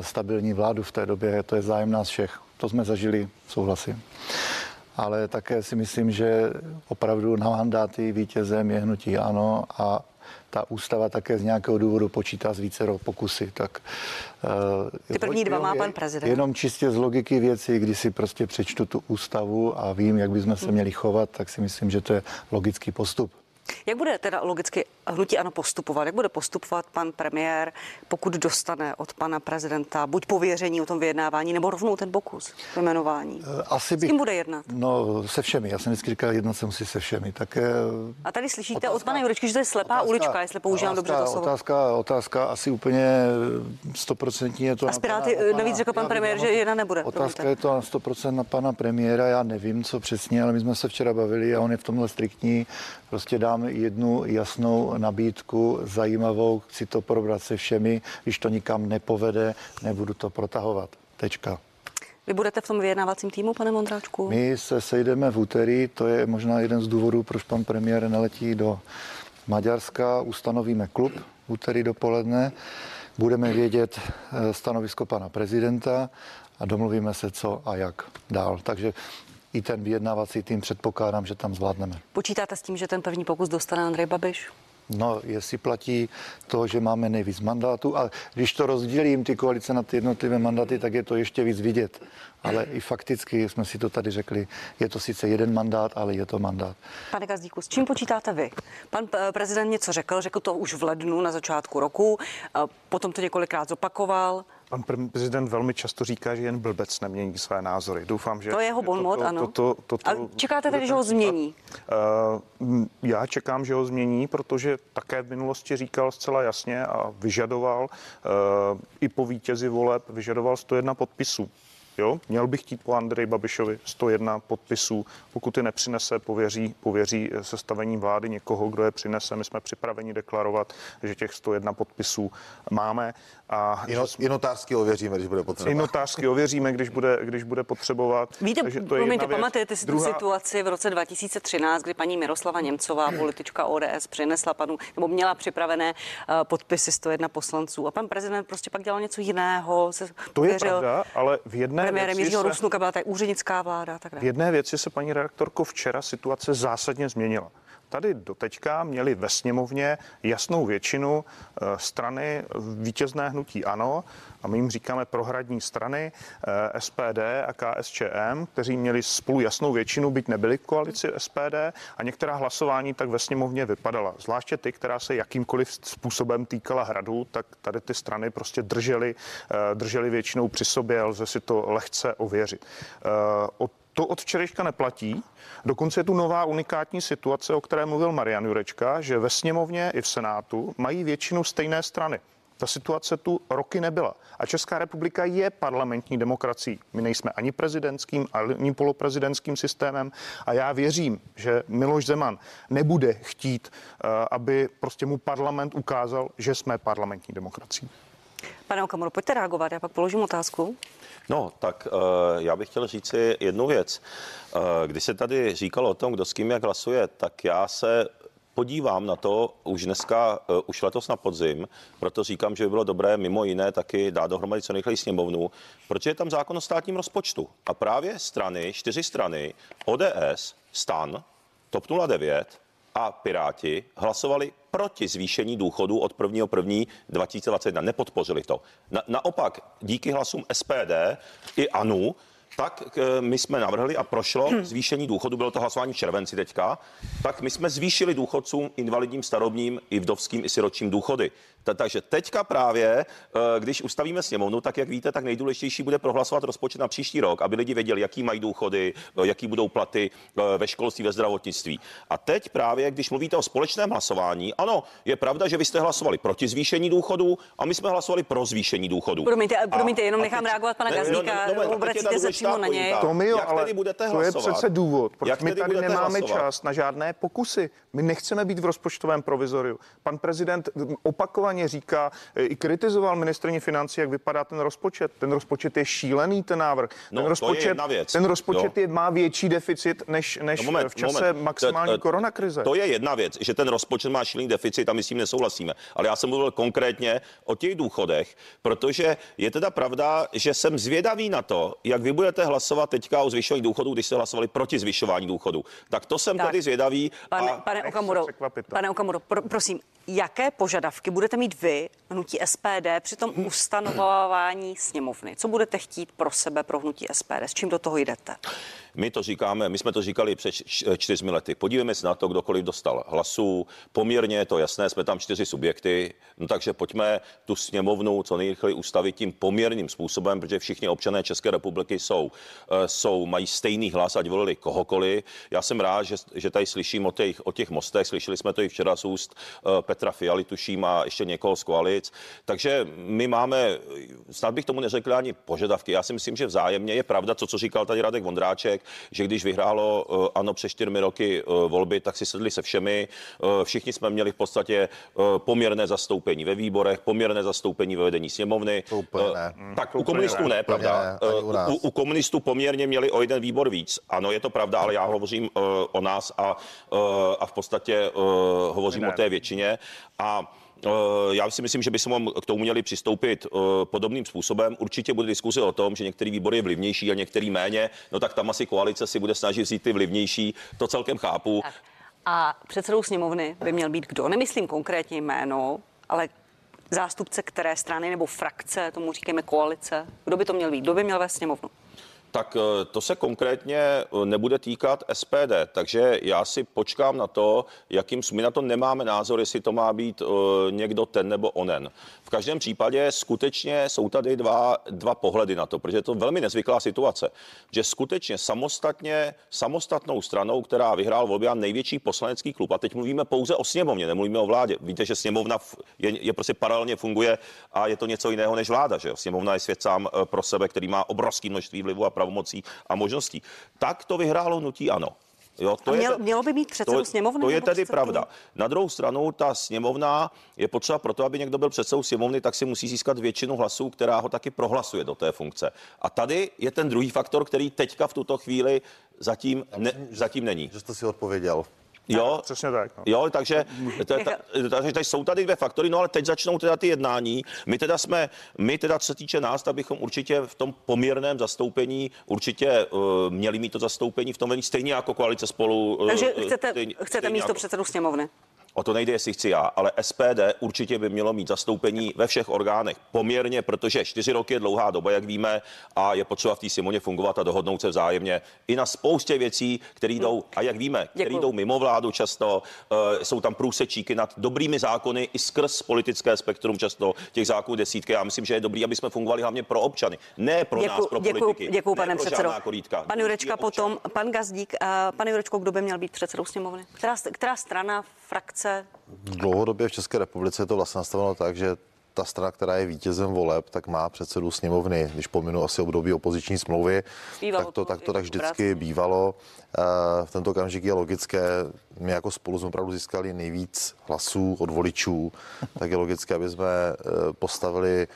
stabilní vládu v té době. To je zájem nás všech. To jsme zažili, souhlasím. Ale také si myslím, že opravdu na mandáty vítězem je hnutí ANO a ta ústava také z nějakého důvodu počítá s vícero pokusy. Tak, Ty první dva má pan prezident. Jenom čistě z logiky věci, když si prostě přečtu tu ústavu a vím, jak bychom se měli chovat, tak si myslím, že to je logický postup. Jak bude teda logicky hnutí ANO postupovat? Jak bude postupovat pan premiér, pokud dostane od pana prezidenta buď pověření o tom vyjednávání, nebo rovnou ten pokus jmenování? Asi bych, s kým bude jednat? No, se všemi. Já jsem vždycky říkal, jednat se musí se všemi. Tak, a tady slyšíte otázka, od pana Jurečky, že to je slepá otázka, ulička, jestli používám otázka, dobře to slovo. Otázka, otázka asi úplně stoprocentní je to. A z Piráty navíc řekl pan premiér, že jedna nebude. Otázka je to na sto procent na pana premiéra. Já nevím, co přesně, ale my jsme se včera bavili a on je v tomhle striktní. Prostě dám jednu jasnou nabídku, zajímavou, chci to probrat se všemi, když to nikam nepovede, nebudu to protahovat. Tečka. Vy budete v tom vyjednávacím týmu, pane Vondráčku? My se sejdeme v úterý, to je možná jeden z důvodů, proč pan premiér neletí do Maďarska. Ustanovíme klub v úterý dopoledne, budeme vědět stanovisko pana prezidenta a domluvíme se, co a jak dál. Takže i ten vyjednávací tým předpokládám, že tam zvládneme. Počítáte s tím, že ten první pokus dostane Andrej Babiš? No, jestli platí to, že máme nejvíc mandátů a když to rozdělím ty koalice na ty jednotlivé mandáty, tak je to ještě víc vidět. Ale i fakticky jsme si to tady řekli, je to sice jeden mandát, ale je to mandát. Pane Gazdíku, s čím počítáte vy? Pan prezident něco řekl, řekl to už v lednu na začátku roku, potom to několikrát zopakoval. Pan prezident velmi často říká, že jen blbec nemění své názory. Doufám, že to je jeho bon mot, ano. To, to, to, to, a čekáte tedy, že ho změní? Uh, já čekám, že ho změní, protože také v minulosti říkal zcela jasně a vyžadoval uh, i po vítězi voleb vyžadoval sto jedna podpisů. Jo? Měl bych chtít po Andreji Babišovi sto jedna podpisů. Pokud je nepřinese, pověří, pověří sestavením vlády někoho, kdo je přinese. My jsme připraveni deklarovat, že těch sto jedna podpisů máme. A I, no, jsme... I notářsky ověříme, když bude potřebovat. I notářsky ověříme, když bude, když bude potřebovat. Víte, promiňte, pamatujete si Druhá... tu situaci v roce dva tisíce třináct, kdy paní Miroslava Němcová, politička O D S, přinesla panu, nebo měla připravené uh, podpisy sto jedna poslanců. A pan prezident prostě pak dělal něco jiného. Se to pověřil... je pravda, ale v jedné premiérem Jiřího Rusnuka byla ta úřednická vláda. Tak v jedné věci se, paní redaktorko, včera situace zásadně změnila. Tady doteďka měli ve sněmovně jasnou většinu strany vítězné hnutí ANO a my jim říkáme prohradní strany S P D a K S Č M, kteří měli spolu jasnou většinu, byť nebyli v koalici S P D a některá hlasování tak ve sněmovně vypadala. Zvláště ty, která se jakýmkoliv způsobem týkala hradu, tak tady ty strany prostě držely, držely většinou při sobě, lze si to lehce ověřit. Od To od včerejška neplatí. Dokonce je tu nová unikátní situace, o které mluvil Marian Jurečka, že ve sněmovně i v Senátu mají většinu stejné strany. Ta situace tu roky nebyla. A Česká republika je parlamentní demokracií. My nejsme ani prezidentským, ani poloprezidentským systémem. A já věřím, že Miloš Zeman nebude chtít, aby prostě mu parlament ukázal, že jsme parlamentní demokracií. Pane Okamuro, pojďte reagovat, já pak položím otázku. No, tak já bych chtěl říct si jednu věc. Když se tady říkalo o tom, kdo s kým jak hlasuje, tak já se podívám na to už dneska, už letos na podzim, proto říkám, že by bylo dobré mimo jiné taky dát dohromady co nejrychleji sněmovnu, protože je tam zákon o státním rozpočtu. A právě strany, čtyři strany, O D S, Stan, TOP nula devět a Piráti hlasovali proti zvýšení důchodu od prvního prvního dva tisíce dvacet jedna. Nepodpořili to. Na, naopak, díky hlasům S P D i ANO, tak k, my jsme navrhli a prošlo hmm. zvýšení důchodu, bylo to hlasování v červenci teďka, tak my jsme zvýšili důchodcům invalidním, starobním, i vdovským, i siročím důchody. Ta, takže teďka právě, když ustavíme sněmovnu, tak jak víte, tak nejdůležitější bude prohlasovat rozpočet na příští rok, aby lidi věděli, jaký mají důchody, jaký budou platy ve školství, ve zdravotnictví. A teď právě, když mluvíte o společném hlasování, ano, je pravda, že vy jste hlasovali proti zvýšení důchodů a my jsme hlasovali pro zvýšení důchodů. Promiňte, a, promiňte jenom nechám teď reagovat pana Gazdíka, no, no, no, obracíte se přímo na něj. Tomio, jak ale budete to hlasovat? Je přece důvod, proč my tady nemáme hlasovat? Čas na žádné pokusy. My nechceme být v rozpočtovém provizoriu. Pan prezident opakovaně říká, i kritizoval ministryni financí, jak vypadá ten rozpočet. Ten rozpočet je šílený, ten návrh. No, ten rozpočet, je ten rozpočet je, má větší deficit, než, než no, moment, v čase moment. maximální to, koronakrize. To je jedna věc, že ten rozpočet má šílený deficit a my s tím nesouhlasíme. Ale já jsem mluvil konkrétně o těch důchodech, protože je teda pravda, že jsem zvědavý na to, jak vy budete hlasovat teďka o zvyšování důchodů, když jste hlasovali proti zvyšování důchodů. Tak to jsem tak. tedy zvědavý. Pane, a... pane Okamuro, pane Okamuro pro, prosím, jaké požadavky budete mít vy, hnutí S P D, při tom ustanovování sněmovny? Co budete chtít pro sebe, pro hnutí S P D? S čím do toho jdete? My to říkáme, my jsme to říkali před čtyřmi lety. Podívejme se na to, kdokoliv dostal hlasů. Poměrně je to jasné, jsme tam čtyři subjekty, no takže pojďme tu sněmovnu co nejrychleji ustavit tím poměrným způsobem, protože všichni občané České republiky jsou, jsou mají stejný hlas, ať volili kohokoliv. Já jsem rád, že, že tady slyším o těch, o těch mostech, slyšeli jsme to i včera z úst Petra Fialy, tuším, a ještě někoho z koalic. Takže my máme, snad bych tomu neřekl ani požadavky. Já si myslím, že vzájemně je pravda, co, co říkal tady Radek Vondráček, že když vyhrálo ANO před čtyřmi roky volby, tak si sedli se všemi. Všichni jsme měli v podstatě poměrné zastoupení ve výborech, poměrné zastoupení ve vedení sněmovny. Tak u komunistů ne, pravda. U, u komunistů poměrně měli o jeden výbor víc. Ano, je to pravda, ale já hovořím o nás a, a v podstatě hovořím o té většině. A já si myslím, že bychom k tomu měli přistoupit podobným způsobem. Určitě bude diskuze o tom, že některý výbor je vlivnější a některý méně. No tak tam asi koalice si bude snažit vzít ty vlivnější. To celkem chápu. Tak. A předsedou sněmovny by měl být kdo? Nemyslím konkrétně jméno, ale zástupce které strany nebo frakce, tomu říkáme koalice. Kdo by to měl být? Kdo by měl vést sněmovnu? Tak to se konkrétně nebude týkat S P D, takže já si počkám na to, jakým my na to nemáme názor, jestli to má být někdo ten nebo onen. V každém případě skutečně jsou tady dva, dva pohledy na to, protože je to velmi nezvyklá situace, že skutečně samostatně, samostatnou stranou, která vyhrál volby a největší poslanecký klub, a teď mluvíme pouze o sněmovně, nemluvíme o vládě. Víte, že sněmovna je, je prostě paralelně funguje a je to něco jiného než vláda, že jo? Sněmovna je svět sám pro sebe, který má obrovské množství vlivu a pravomocí a možností. Tak to vyhrálo hnutí ANO. Jo, to měl, je, mělo by mít předsedu sněmovny. To je tedy pravda. Na druhou stranu ta sněmovna je potřeba proto, aby někdo byl předsedou sněmovny, tak si musí získat většinu hlasů, která ho taky prohlasuje do té funkce. A tady je ten druhý faktor, který teďka v tuto chvíli zatím, ne, zatím není. Že jste si odpověděl. Jo, přesně tak. No. Jo, takže tady ta, ta, ta jsou tady dvě faktory, no ale teď začnou teda ty jednání. My teda jsme, my teda co se týče nás, tak bychom určitě v tom poměrném zastoupení určitě uh, měli mít to zastoupení v tom vení stejně jako koalice Spolu. Uh, takže chcete, stejně, chcete stejně místo jako předsedu sněmovny? O to nejde, jestli chci já, ale S P D určitě by mělo mít zastoupení ve všech orgánech poměrně, protože čtyři roky je dlouhá doba, jak víme, a je potřeba v té sněmovně fungovat a dohodnout se vzájemně i na spoustě věcí, které jdou, a jak víme, které jdou mimo vládu často, uh, jsou tam průsečíky nad dobrými zákony i skrz politické spektrum často, těch zákonů desítky. Já myslím, že je dobrý, aby jsme fungovali hlavně pro občany, ne pro děkuju, nás, pro děkuju, politiky. Děkuju, pane předsedo. Pan Jurečka potom, pan Gazdík, a pane Jurečko, kdo by měl být předsedou sněmovny? Která, která strana, frakce? Dlouhodobě v České republice je to vlastně nastaveno tak, že ta strana, která je vítězem voleb, tak má předsedu sněmovny. Když pominu asi období opoziční smlouvy, bývalo tak to, tak to tak vždycky bývalo. V tento okamžik je logické, my jako Spolu jsme opravdu získali nejvíc hlasů od voličů, tak je logické, aby jsme postavili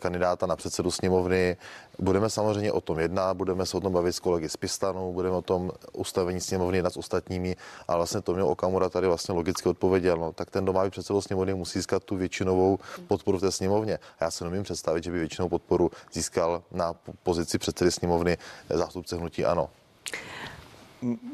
kandidáta na předsedu sněmovny. Budeme samozřejmě o tom jednat, budeme se o tom bavit s kolegy z Pistanu, budeme o tom ustavení sněmovny nad ostatními, ale vlastně Tomio Okamura tady vlastně logicky odpověděl, no, tak ten, kdo má být předsedou sněmovny, musí získat tu většinovou podporu v té sněmovně. A já si nemůžu představit, že by většinou podporu získal na pozici předsedy sněmovny zástupce Hnutí Ano.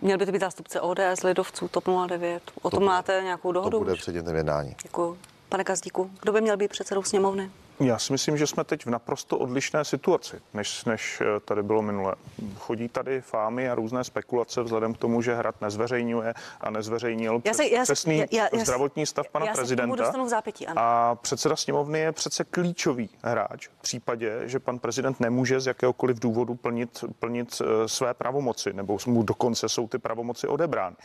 Měl by to být zástupce O D S, Lidovců, TOP nula devět. O tom to máte bude, nějakou dohodu? To bude předmětem jednání. Děkuju. Pane Gazdíku, kdo by měl být předsedou sněmovny? Já si myslím, že jsme teď v naprosto odlišné situaci, než, než tady bylo minule. Chodí tady fámy a různé spekulace vzhledem k tomu, že Hrad nezveřejňuje a nezveřejnil já se, já se, přesný já, já, zdravotní stav pana já prezidenta. Se v zápětí, ano. A předseda sněmovny je přece klíčový hráč v případě, že pan prezident nemůže z jakéhokoliv důvodu plnit, plnit své pravomoci, nebo mu dokonce jsou ty pravomoci odebrány.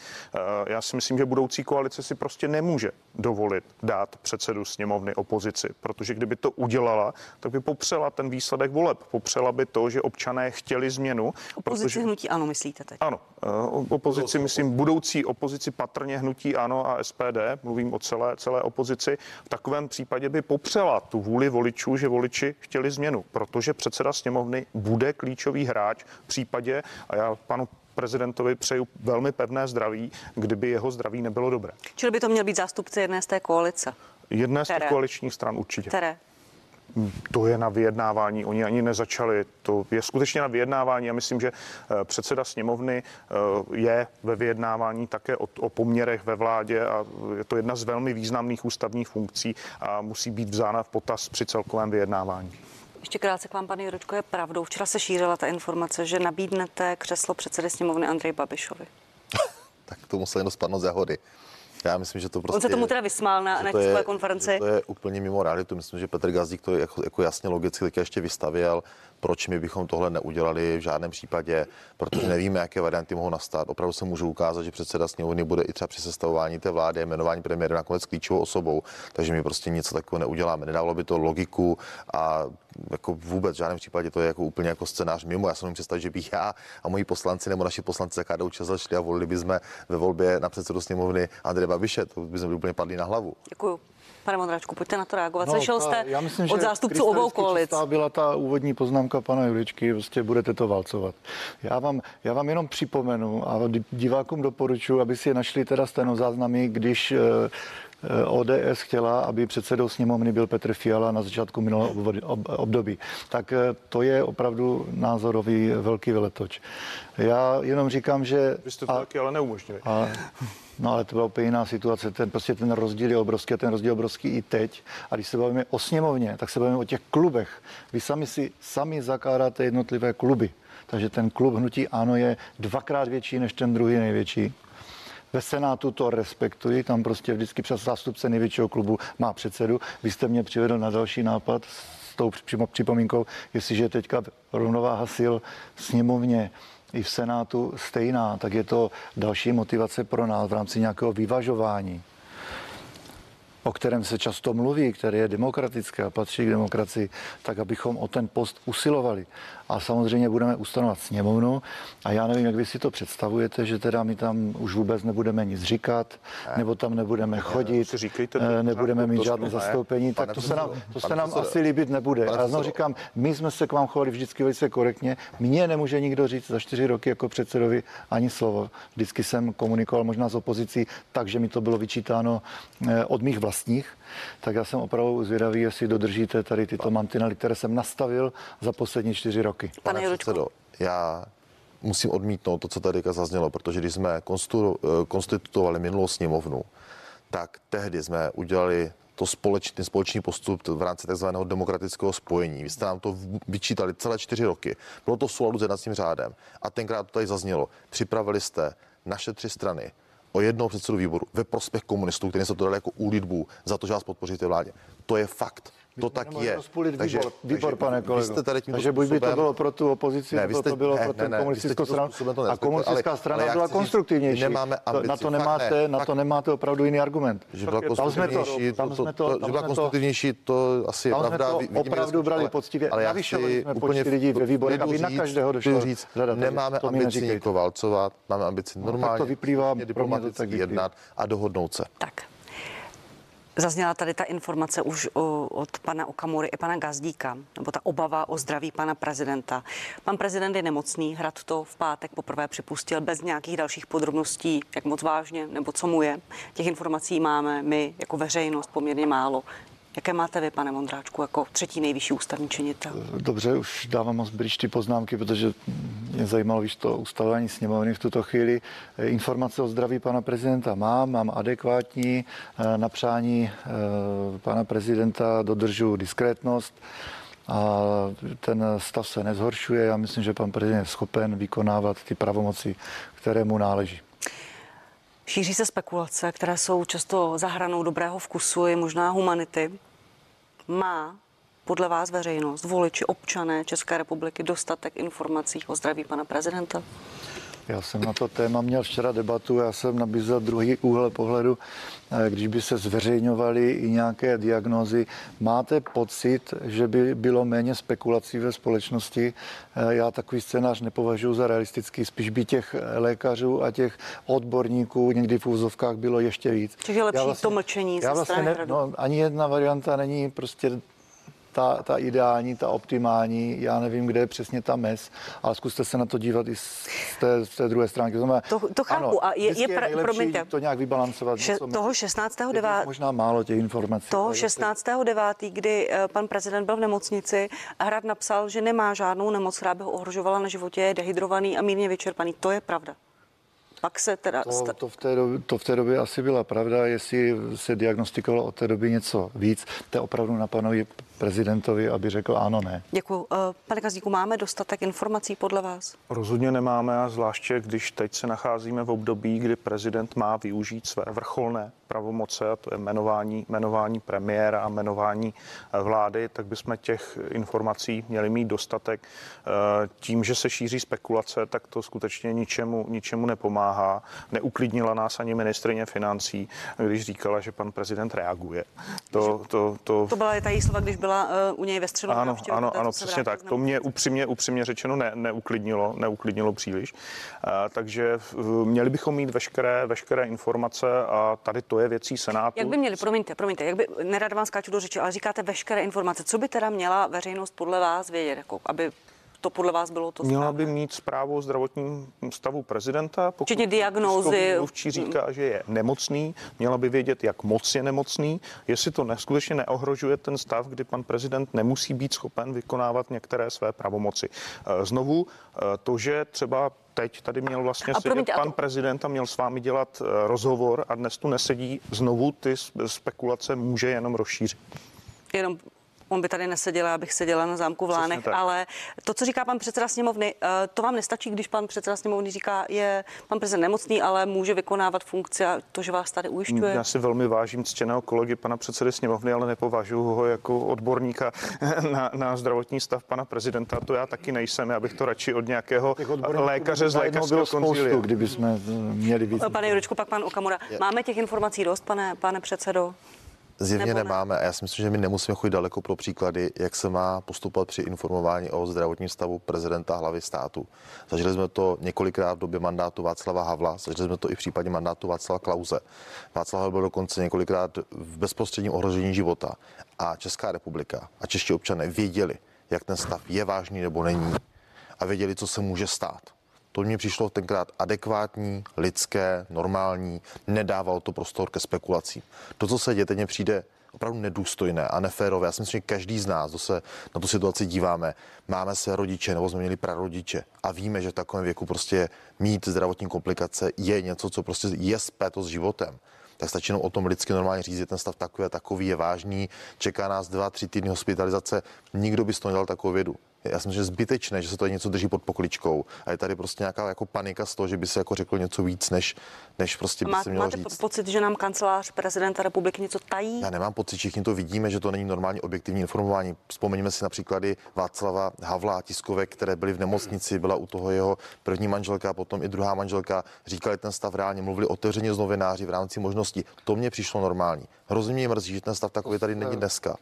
Já si myslím, že budoucí koalice si prostě nemůže dovolit dát předsedu sněmovny opozici, protože kdyby to udělala, tak by popřela ten výsledek voleb. Popřela by to, že občané chtěli změnu. Opozici protože... Hnutí Ano, myslíte teď? Ano, opozici, myslím, budoucí opozici patrně Hnutí Ano a S P D, mluvím o celé, celé opozici, v takovém případě by popřela tu vůli voličů, že voliči chtěli změnu, protože předseda sněmovny bude klíčový hráč v případě, a já panu prezidentovi přeju velmi pevné zdraví, kdyby jeho zdraví nebylo dobré. Čili by to měl být zástupce jedné z té koalice? Jedné z těch koaličních stran určitě. Které? To je na vyjednávání, oni ani nezačali, to je skutečně na vyjednávání. Já myslím, že předseda sněmovny je ve vyjednávání také o, o poměrech ve vládě a je to jedna z velmi významných ústavních funkcí a musí být vzána v potaz při celkovém vyjednávání. Ještě krátce k vám, pane Jurečko, je pravdou. Včera se šířila ta informace, že nabídnete křeslo předsedy sněmovny Andreji Babišovi. Tak to musel jen spadnout z jahody. Já myslím, že to prostě, on se tomu teda vysmál na, na tiskové konferenci. To je úplně mimo realitu. Myslím, že Petr Gazdík to jako, jako jasně logicky taky ještě vystavěl. Proč my bychom tohle neudělali v žádném případě, protože nevíme, jaké varianty mohou nastat. Opravdu se může ukázat, že předseda sněmovny bude i třeba při sestavování té vlády, jmenování premiéra nakonec klíčovou osobou, takže my prostě nic takového neuděláme. Nedávalo by to logiku a jako vůbec v žádném případě to je jako úplně jako scénář mimo. Já jsem jim představit, že bych já a moji poslanci nebo naši poslanci za K D U Č S L šli a volili bychom ve volbě na předsedu sněmovny Andreje Babiše, to bychom úplně padli na hlavu. Děkuju. Pane Vondráčku, pojďte na to reagovat. No, slyšel jste já myslím, od zástupců obou koalic. To byla ta úvodní poznámka pana Jurečky, prostě budete to válcovat. Já vám, já vám jenom připomenu a divákům doporučuji, aby si je našli teda stenozáznamy, když O D S chtěla, aby předsedou sněmovny byl Petr Fiala na začátku minulého období. Tak to je opravdu názorový velký veletoč. Já jenom říkám, že... Vy jste to a, taky ale neumožnili. A, No ale to byla úplně jiná situace, ten, prostě ten rozdíl je obrovský a ten rozdíl je obrovský i teď. A když se bavíme o sněmovně, tak se bavíme o těch klubech. Vy sami si sami zakládáte jednotlivé kluby, takže ten klub Hnutí Ano je dvakrát větší než ten druhý největší. Ve Senátu to respektuji, tam prostě vždycky přes zástupce největšího klubu má předsedu. Vy jste mě přivedl na další nápad s tou připomínkou, jestliže teďka rovnováha sil sněmovně i v Senátu stejná, tak je to další motivace pro nás v rámci nějakého vyvažování. o kterém se často mluví, který je demokratické a patří k demokracii, tak abychom o ten post usilovali. A samozřejmě budeme ustanovat sněmovnu a já nevím, jak vy si to představujete, že teda my tam už vůbec nebudeme nic říkat, nebo tam nebudeme chodit, nebudeme mít žádné zastoupení, tak to se nám, to se nám asi líbit nebude. Já znovu říkám, my jsme se k vám chovali vždycky velice korektně, mně nemůže nikdo říct za čtyři roky jako předsedovi ani slovo. Vždycky jsem komunikoval možná s opozicí, takže mi to bylo vyčítáno od mých vlastních, tak já jsem opravdu zvědavý, jestli dodržíte tady tyto mantinely, které jsem nastavil za poslední čtyři roky. Pane, Pane předsedo, já musím odmítnout to, co tady zaznělo, protože když jsme konstituovali minulou sněmovnu, tak tehdy jsme udělali to společný, společný postup v rámci takzvaného demokratického spojení. Vy jste nám to vyčítali celé čtyři roky. Bylo to v souladu s jednacím řádem. A tenkrát to tady zaznělo. Připravili jste naše tři strany o jednoho předsedu výboru ve prospěch komunistů, který se to dali jako úlitbu za to, že vás podpoříte vládě. To je fakt. To tak je. Výbor, takže, výbor, pane kolego. Takže buď by to bylo pro tu opozici, ne, jste, nebo to bylo ne, pro ten ne, komunistickou stranu. A komunistická ale, strana ale byla konstruktivnější. Nemáme ambici, na to nemáte, ne, na to nemáte opravdu jiný argument. Že byla konstruktivnější, tam jsme to, to, to, to asi tam pravda. Tam jsme to opravdu brali poctivě. Ale já vyšli úplně lidí ve výborech, aby na každého došlo řada. Nemáme ambici někoho válcovat, máme ambici normálně. To vyplývá diplomaticky jednat a dohodnout se. Tak. Zazněla tady ta informace už od pana Okamury i pana Gazdíka, nebo ta obava o zdraví pana prezidenta. Pan prezident je nemocný, Hrad to v pátek poprvé připustil bez nějakých dalších podrobností, jak moc vážně, nebo co mu je. Těch informací máme my jako veřejnost poměrně málo. Jaké máte vy, pane Vondráčku, jako třetí nejvyšší ústavní činitel? Dobře, už dávám moc bryč ty poznámky, protože mě zajímalo, víš, to ustavování sněmovny v tuto chvíli. Informace o zdraví pana prezidenta mám, mám adekvátní. Na přání pana prezidenta dodržu diskrétnost. A ten stav se nezhoršuje. Já myslím, že pan prezident je schopen vykonávat ty pravomoci, které mu náleží. Šíří se spekulace, které jsou často za hranou dobrého vkusu i možná humanity. Má podle vás veřejnost, voliči, občané České republiky dostatek informací o zdraví pana prezidenta? Já jsem na to téma měl včera debatu, já jsem nabízel druhý úhel pohledu, když by se zveřejňovaly i nějaké diagnózy. Máte pocit, že by bylo méně spekulací ve společnosti? Já takový scénář nepovažuji za realistický, spíš by těch lékařů a těch odborníků někdy v úvozovkách bylo ještě víc. Čiže je lepší vlastně, to mlčení ze vlastně strany Hradu? No, ani jedna varianta není prostě Ta, ta ideální, ta optimální, já nevím, kde je přesně ta mez, ale zkuste se na to dívat i z té, z té druhé stránky. Znamená, to, to chápu ano, a je, je, pra, je promiňte, to nějak vybalancovat. Še, toho šestnáctého devátého možná málo těch informací. Toho šestnáctého devátého kdy pan prezident byl v nemocnici a Hrad napsal, že nemá žádnou nemoc, která by ho ohrožovala na životě, je dehydrovaný a mírně vyčerpaný. To je pravda. Pak se teda to, to, v té době, to v té době asi byla pravda, jestli se diagnostikovalo od té doby něco víc, to je opravdu na panovi prezidentovi, aby řekl ano, ne. Děkuji. Pane Gazdíku, máme dostatek informací podle vás? Rozhodně nemáme, a zvláště když teď se nacházíme v období, kdy prezident má využít své vrcholné pravomoce, a to je jmenování, jmenování premiéra a jmenování vlády, tak bychom těch informací měli mít dostatek. Tím, že se šíří spekulace, tak to skutečně ničemu, ničemu nepomáhá. Neuklidnila nás ani ministryně financí, když říkala, že pan prezident reaguje. To, to, to... to byla ta její slova, když byla uh, u něj ve středu. Ano, návštěvě, ano, ano přesně tak. To mě upřímně, upřímně řečeno ne, neuklidnilo, neuklidnilo příliš. Uh, takže uh, měli bychom mít veškeré, veškeré informace a tady to je věcí Senátu. Jak by měli, promiňte, promiňte, jak by, nerada vám skáču do řeči, ale říkáte veškeré informace. Co by teda měla veřejnost podle vás vědět, jako aby to podle vás bylo to Měla správné. by mít zprávu o zdravotním stavu prezidenta, pokud včetně diagnózy. Mluvčí říká, že je nemocný, měla by vědět, jak moc je nemocný, jestli to neskutečně neohrožuje ten stav, kdy pan prezident nemusí být schopen vykonávat některé své pravomoci. Znovu to, že třeba teď tady měl vlastně a sedět pan to... prezident a měl s vámi dělat rozhovor a dnes tu nesedí, znovu ty spekulace může jenom rozšířit. Jenom on by tady neseděl, abych seděla na zámku v Lánech, ale to, co říká pan předseda sněmovny, to vám nestačí, když pan předseda sněmovny říká, je pan prezident nemocný, ale může vykonávat funkci a to, že vás tady ujišťuje. Já si velmi vážím ctěného kolegy pana předsedy sněmovny, ale nepovažuji ho jako odborníka na, na zdravotní stav pana prezidenta. To já taky nejsem, já bych to radši od nějakého lékaře z lékařského konzilia. Kdyby jsme měli víc. Pane Jurečku, pak pan Okamura. Máme těch informací dost, pane, pane předsedo? zjevně Nebo nemáme. A já si myslím, že my nemusíme chodit daleko pro příklady, jak se má postupovat při informování o zdravotním stavu prezidenta, hlavy státu. Zažili jsme to několikrát v době mandátu Václava Havla, zažili jsme to i v případě mandátu Václava Klause. Václav Havel byl dokonce několikrát v bezprostředním ohrožení života. A Česká republika a čeští občané věděli, jak ten stav je vážný nebo není, a věděli, co se může stát. To mně přišlo tenkrát adekvátní, lidské, normální, nedávalo to prostor ke spekulacím. To, co se děje, teď mně přijde opravdu nedůstojné a neférové. Já si myslím, že každý z nás, kdo se na tu situaci díváme, máme své rodiče nebo jsme měli prarodiče a víme, že v takovém věku prostě mít zdravotní komplikace je něco, co prostě je spéto s životem. Tak stačí jenom o tom lidsky normálně říct, že ten stav takový a takový je vážný, čeká nás dva, tři týdny hospitalizace, nikdo by z toho nedal takovou vědu. Já si myslím, že je zbytečné, že se tady něco drží pod pokličkou a je tady prostě nějaká jako panika z toho, že by se jako řeklo něco víc, než, než prostě by Má, se mělo máte říct. Máte pocit, že nám kancelář prezidenta republiky něco tají? Já nemám pocit, všichni to vidíme, že to není normální objektivní informování. Vzpomeňme si na příklady Václava Havla, tiskovek, které byly v nemocnici, byla u toho jeho první manželka, potom i druhá manželka, říkali ten stav reálně, mluvili otevřeně s novináři v rámci možností. To mně přišlo normální. Hrozně mě mrzí, že ten stav takový tady není dneska.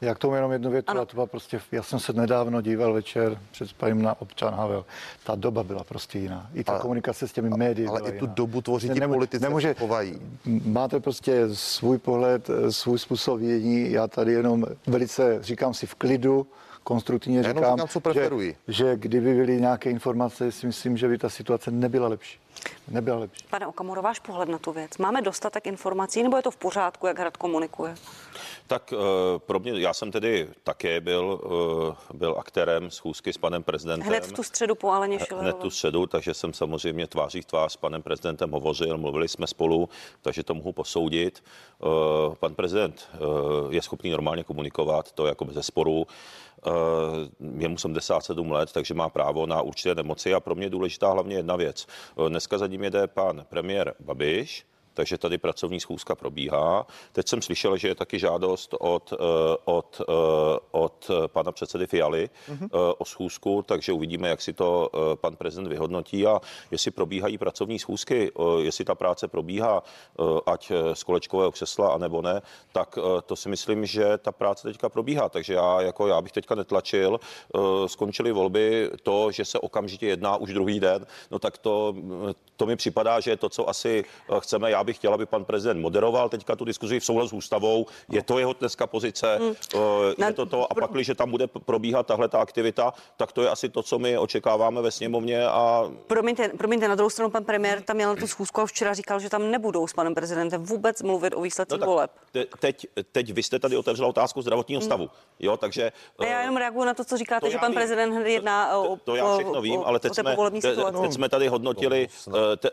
Já k tomu jenom jednu větu, to prostě já jsem se nedávno díval večer před spáním na občan Havel. Ta doba byla prostě jiná. I ta ale, komunikace s těmi médii. Ale i tu jiná. Dobu tvoří ti politici. Nemůže, máte prostě svůj pohled, svůj způsob vidění. Já tady jenom velice říkám si v klidu, konstruktivně říkám, říkám co preferuji. Že, že kdyby byly nějaké informace, si myslím, že by ta situace nebyla lepší. Nebyla lepší. Pane Okamuro, váš pohled na tu věc. Máme dostatek informací, nebo je to v pořádku, jak Hrad komunikuje? Tak pro mě, já jsem tedy také byl, byl aktérem schůzky s panem prezidentem. Hned v tu středu po Aleně Schillerové. Hned tu středu, takže jsem samozřejmě tváří v tvář s panem prezidentem hovořil, mluvili jsme spolu, takže to mohu posoudit. Pan prezident je schopný normálně komunikovat, to jako bez sporu. Jemu jsem padesát sedm let, takže má právo na určité nemoci a pro mě je důležitá hlavně jedna věc. Dneska za ním jede pan premiér Babiš, takže tady pracovní schůzka probíhá. Teď jsem slyšel, že je taky žádost od, od, od pana předsedy Fialy mm-hmm. o schůzku, takže uvidíme, jak si to pan prezident vyhodnotí a jestli probíhají pracovní schůzky, jestli ta práce probíhá, ať z kolečkového křesla, anebo ne, tak to si myslím, že ta práce teďka probíhá. Takže já, jako já bych teďka netlačil, skončily volby, to, že se okamžitě jedná už druhý den, no tak to, to mi připadá, že je to, co asi chceme. Já bych chtěla, aby pan prezident moderoval teďka tu diskuzi v souladu s ústavou. Je to jeho dneska pozice, hmm. je to to. A pak, když tam bude probíhat tahle ta aktivita, tak to je asi to, co my očekáváme ve sněmovně. A... Promiňte, promiňte, na druhou stranu pan premiér tam měl tu schůzku a včera říkal, že tam nebudou s panem prezidentem vůbec mluvit o výsledcích no voleb. Te, teď, teď vy jste tady otevřela otázku zdravotního stavu. Hmm. Jo, takže... A já jenom reaguju na to, co říkáte, to že pan vím, prezident jedná o To já všechno vím, ale teď jsme, te, teď jsme tady hodnotili, te,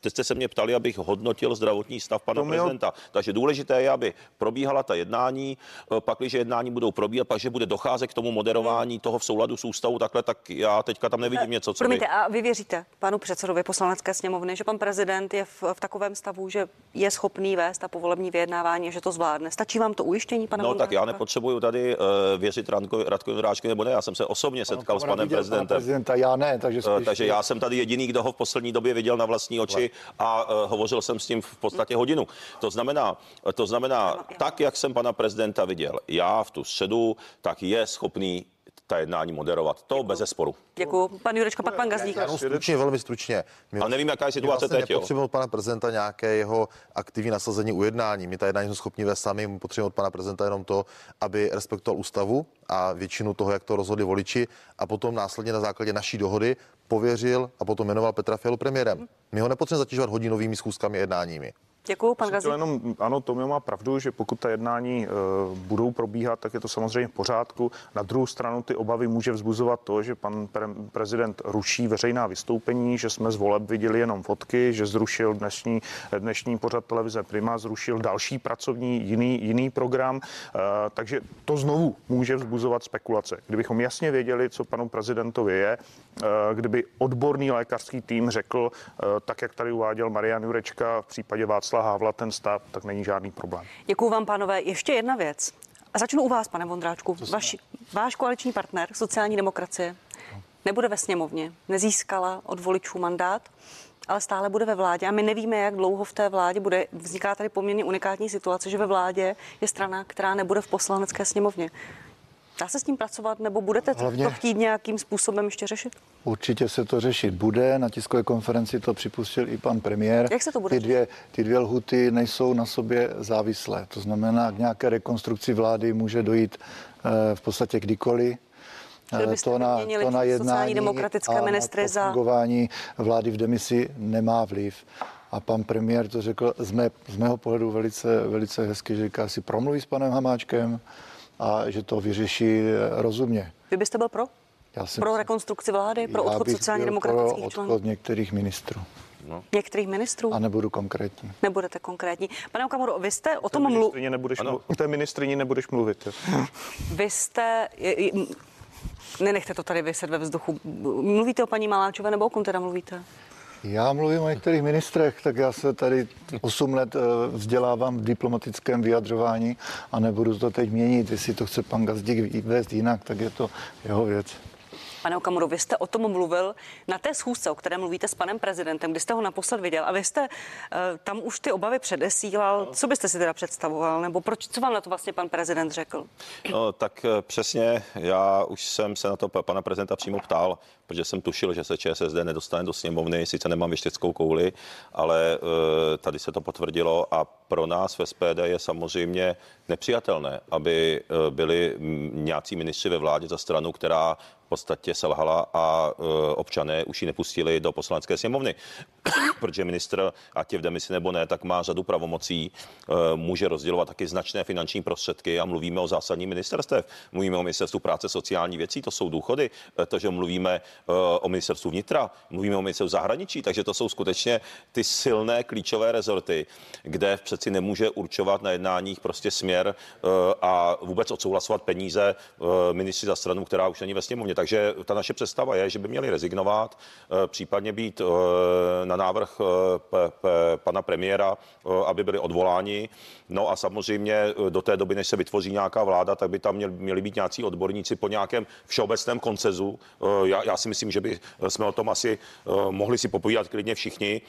teď jste se mě ptali, abych hodnotil zdravotní stav pana Tomio. prezidenta. Takže důležité je, aby probíhala ta jednání, pak, když jednání budou probíhat, pak, že bude docházet k tomu moderování toho v souladu s ústavou, takhle, tak já teďka tam nevidím něco, co Promiňte, by... a vy věříte panu předsedovi Poslanecké sněmovny, že pan prezident je v, v takovém stavu, že je schopný vést ta povolební vyjednávání, že to zvládne? Stačí vám to ujištění, pane No Vondráčka? Tak já nepotřebuju tady uh, věřit Radku Vondráčkovi nebo ne, já jsem se osobně setkal s panem prezidentem. Pana prezidenta, já ne, takže uh, takže já jsem tady jediný, kdo ho v poslední době viděl na vlastní oči a uh, hovořil jsem s tím v podstatě hodinu. To znamená, to znamená, tak, jak jsem pana prezidenta viděl, já v tu středu, tak je schopný ta jednání moderovat. To Děkuju. Beze sporu. Děkuju. Pan Jurečka, pak pan Gazdík. No, stručně, velmi stručně. My ale nevím, jaká je situace teď. Potřebujeme od pana prezidenta nějaké jeho aktivní nasazení u jednání. My ta jednání jsme schopni vést sami, my potřebujeme od pana prezidenta jenom to, aby respektoval ústavu a většinu toho, jak to rozhodli voliči, a potom následně na základě naší dohody pověřil a potom jmenoval Petra Fialu premiérem. My ho nepotřebujeme zatěžovat hodinovými schůzkami a jednáními. Děkuju, pan Gazdík. Jenom, ano, Tomio má pravdu, že pokud ta jednání uh, budou probíhat, tak je to samozřejmě v pořádku. Na druhou stranu ty obavy může vzbuzovat to, že pan pre- prezident ruší veřejná vystoupení, že jsme z voleb viděli jenom fotky, že zrušil dnešní, dnešní pořad televize Prima, zrušil další pracovní jiný, jiný program. Uh, takže to znovu může vzbuzovat spekulace. Kdybychom jasně věděli, co panu prezidentovi je, uh, kdyby odborný lékařský tým řekl, uh, tak jak tady uváděl Marian Jurečka v případě Václava Havla ten stav, tak není žádný problém. Děkuju vám, pánové. Ještě jedna věc. A začnu u vás, pane Vondráčku. Vaši, váš koaliční partner, sociální demokracie, nebude ve sněmovně. Nezískala od voličů mandát ale stále bude ve vládě a my nevíme, jak dlouho v té vládě bude. Vzniká tady poměrně unikátní situace, že ve vládě je strana, která nebude v Poslanecké sněmovně. Dá se s tím pracovat, nebo budete to chtít nějakým způsobem ještě řešit? Určitě se to řešit bude. Na tiskové konferenci to připustil i pan premiér. Jak se to bude? Ty dvě, ty dvě lhuty nejsou na sobě závislé. To znamená, k nějaké rekonstrukci vlády může dojít v podstatě kdykoliv. To na, to na jednání demokratické ministry za fungování vlády v demisi nemá vliv. A pan premiér to řekl z, mé, z mého pohledu velice, velice hezky, že si promluví s panem Hamáčkem a že to vyřeší rozumně. Vy byste byl pro? Já jsem pro rekonstrukci vlády, pro odchod sociálně demokratických členů? Odchod některých ministrů. No. Některých ministrů? A nebudu konkrétní. Nebudete konkrétní. Pane Okamuro, vy jste o tom mluvili. O té ministrině nebudeš mluvit. Vy jste... Nenechte to tady vyset ve vzduchu. Mluvíte o paní Maláčové, nebo o kom teda mluvíte? Já mluvím o některých ministrech, tak já se tady osm let vzdělávám v diplomatickém vyjadřování a nebudu to teď měnit. Jestli to chce pan Gazdík vést jinak, tak je to jeho věc. Pane Okamuro, vy jste o tom mluvil na té schůzce, o které mluvíte s panem prezidentem, kdy jste ho naposled viděl a vy jste uh, tam už ty obavy předesílal. Co byste si teda představoval, nebo proč, co vám na to vlastně pan prezident řekl? No, tak přesně, já už jsem se na to pana prezidenta přímo ptal, protože jsem tušil, že se Č S S D nedostane do sněmovny, sice nemám věšteckou kouli, ale uh, tady se to potvrdilo a pro nás v S P D je samozřejmě nepřijatelné, aby uh, byli nějací ministři ve vládě za stranu, která v podstatě selhala a uh, občané už ji nepustili do Poslanecké sněmovny, protože ministr, ať je v demisi nebo ne, tak má řadu pravomocí, uh, může rozdělovat taky značné finanční prostředky a mluvíme o zásadní ministerstvech. Mluvíme o ministerstvu práce sociální věcí, to jsou důchody, protože mluvíme uh, o ministerstvu vnitra, mluvíme o ministerstvu zahraničí, takže to jsou skutečně ty silné klíčové rezorty, kde přeci nemůže určovat na jednáních prostě směr uh, a vůbec odsouhlasovat peníze uh, ministři za stranu, která už není ve sněmovně. Takže ta naše představa je, že by měli rezignovat, případně být na návrh p- p- pana premiéra, aby byli odvoláni. No a samozřejmě do té doby, než se vytvoří nějaká vláda, tak by tam měli být nějací odborníci po nějakém všeobecném konsenzu. Já, já si myslím, že by jsme o tom asi mohli si popovídat klidně všichni,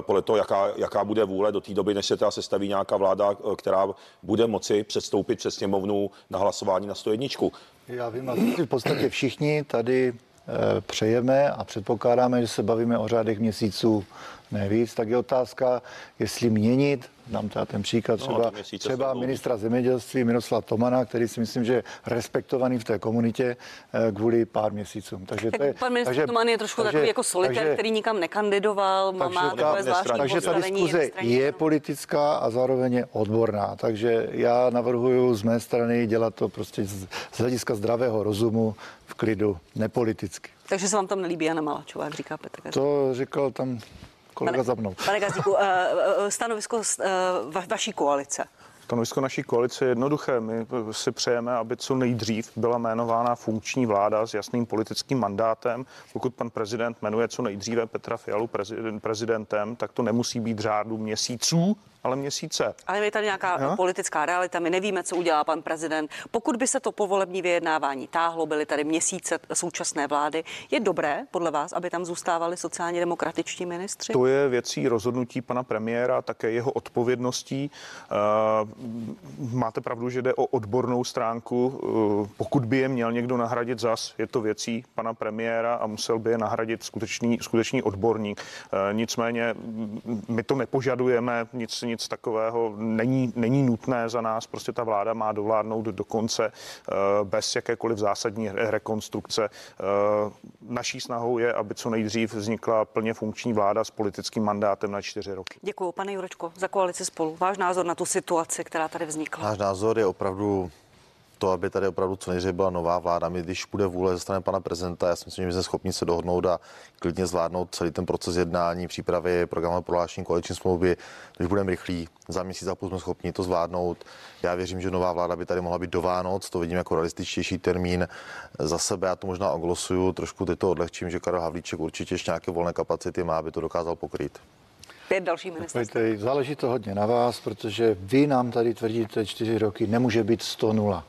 podle toho, jaká, jaká bude vůle do té doby, než se teda sestaví nějaká vláda, která bude moci předstoupit přes sněmovnu na hlasování na sto jedničku. Já vím, v podstatě všichni tady e, přejeme a předpokládáme, že se bavíme o řádech měsíců, ne víc, tak je otázka, jestli měnit, dám teda ten příklad, třeba, no, třeba ministra zemědělství Miroslava Tomana, který si myslím, že je respektovaný v té komunitě e, kvůli pár měsícům. Takže tak to je, pan ministr takže, Toman je trošku takže, takový jako solitér, takže, který nikam nekandidoval, takže, má takové zvláštní takže ta diskuze je politická a zároveň je odborná, takže já navrhuju z mé strany dělat to prostě z, z hlediska zdravého rozumu v klidu, nepoliticky. Takže se vám tam nelíbí Jana Maláčová, jak říká Petr Gazdík. To říkal tam kolega za mnou. Pane Gazdíku, stanovisko vaší koalice. Stanovisko naší koalice je jednoduché. My si přejeme, aby co nejdřív byla jmenována funkční vláda s jasným politickým mandátem. Pokud pan prezident jmenuje co nejdříve Petra Fialu prezident, prezidentem, tak to nemusí být řádu měsíců, ale měsíce. Ale je tady nějaká no? politická realita, my nevíme, co udělá pan prezident. Pokud by se to povolební vyjednávání táhlo, byly tady měsíce současné vlády, je dobré podle vás, aby tam zůstávali sociálně demokratičtí ministři? To je věcí rozhodnutí pana premiéra, také jeho odpovědností. Máte pravdu, že jde o odbornou stránku. Pokud by je měl někdo nahradit zas, je to věcí pana premiéra a musel by je nahradit skutečný, skutečný odborník. Nicméně my to nepožadujeme, nic nic takového není, není nutné za nás, prostě ta vláda má dovládnout do konce bez jakékoliv zásadní rekonstrukce. Naší snahou je, aby co nejdřív vznikla plně funkční vláda s politickým mandátem na čtyři roky. Děkuji, pane Jurečko, za koalici Spolu. Váš názor na tu situaci, která tady vznikla? Náš názor je opravdu to, aby tady opravdu co nejdřív byla nová vláda. My, když bude vůle ze strany pana prezidenta, já si myslím, že my jsme schopni se dohodnout a klidně zvládnout celý ten proces jednání, přípravy programového prohlášení koaliční smlouvy, když budeme rychlí. Za měsíc a půl jsme schopni to zvládnout. Já věřím, že nová vláda by tady mohla být do Vánoc, to vidím jako realističtější termín. Za sebe já to možná oglosuju, trošku teď to odlehčím, že Karel Havlíček určitě ještě nějaké volné kapacity má, aby to dokázal pokrýt. Pět další ministerství. Záleží to hodně na vás, protože vy nám tady tvrdíte čtyři roky, nemůže být sto nula.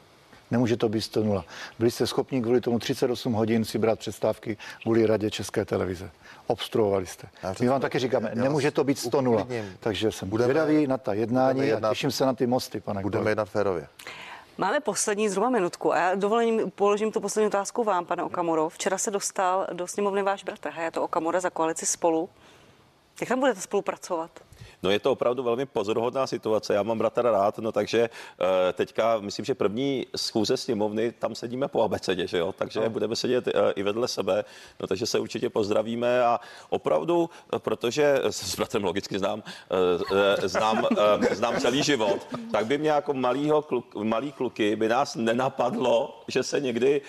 Nemůže to být sto nula. Byli jste schopni kvůli tomu třicet osm hodin si brát přestávky kvůli Radě České televize. Obstruovali jste. My vám taky říkáme, nemůže to být sto nula. Takže jsem zvědavý na ta jednání a těším se na ty mosty, pane. Budeme jednat férově. Máme poslední zhruba minutku a já dovolením položím tu poslední otázku vám, pane Okamuro. Včera se dostal do sněmovny váš bratr, je to Okamura za koalici Spolu. Jak tam budete spolupracovat? No, je to opravdu velmi pozoruhodná situace. Já mám bratra rád, no takže teďka myslím, že první schůze sněmovny, tam sedíme po abecedě, že jo? Takže no. budeme sedět i vedle sebe, no takže se určitě pozdravíme a opravdu, protože s bratrem logicky znám, znám, znám celý život, tak by mě jako malýho kluk, malý kluky by nás nenapadlo, že se někdy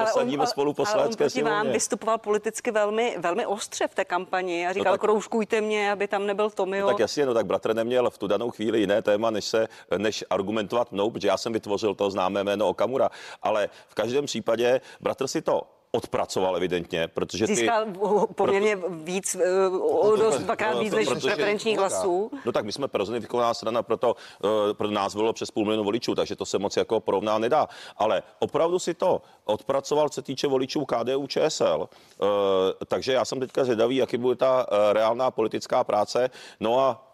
posadíme spolu poslanecké sněmovně. Ale on vám vystupoval politicky velmi, velmi ostře v té kampani a říkal, no tak, kroužkujte mě, aby tam nebyl Tomio. No tak jasně, no tak bratr neměl v tu danou chvíli jiné téma, než se, než argumentovat mnou, protože já jsem vytvořil to známé jméno Okamura, ale v každém případě bratr si to odpracoval evidentně, protože ty... Získal poměrně proto, víc, dost dvakrát víc než preferenčních hlasů. No tak my jsme Pirátské strana, proto pro nás bylo přes půl milionu voličů, takže to se moc jako porovná nedá. Ale opravdu si to odpracoval, co týče voličů K D U Č S L. Takže já jsem teďka zvědavý, jaký bude ta reálná politická práce. No a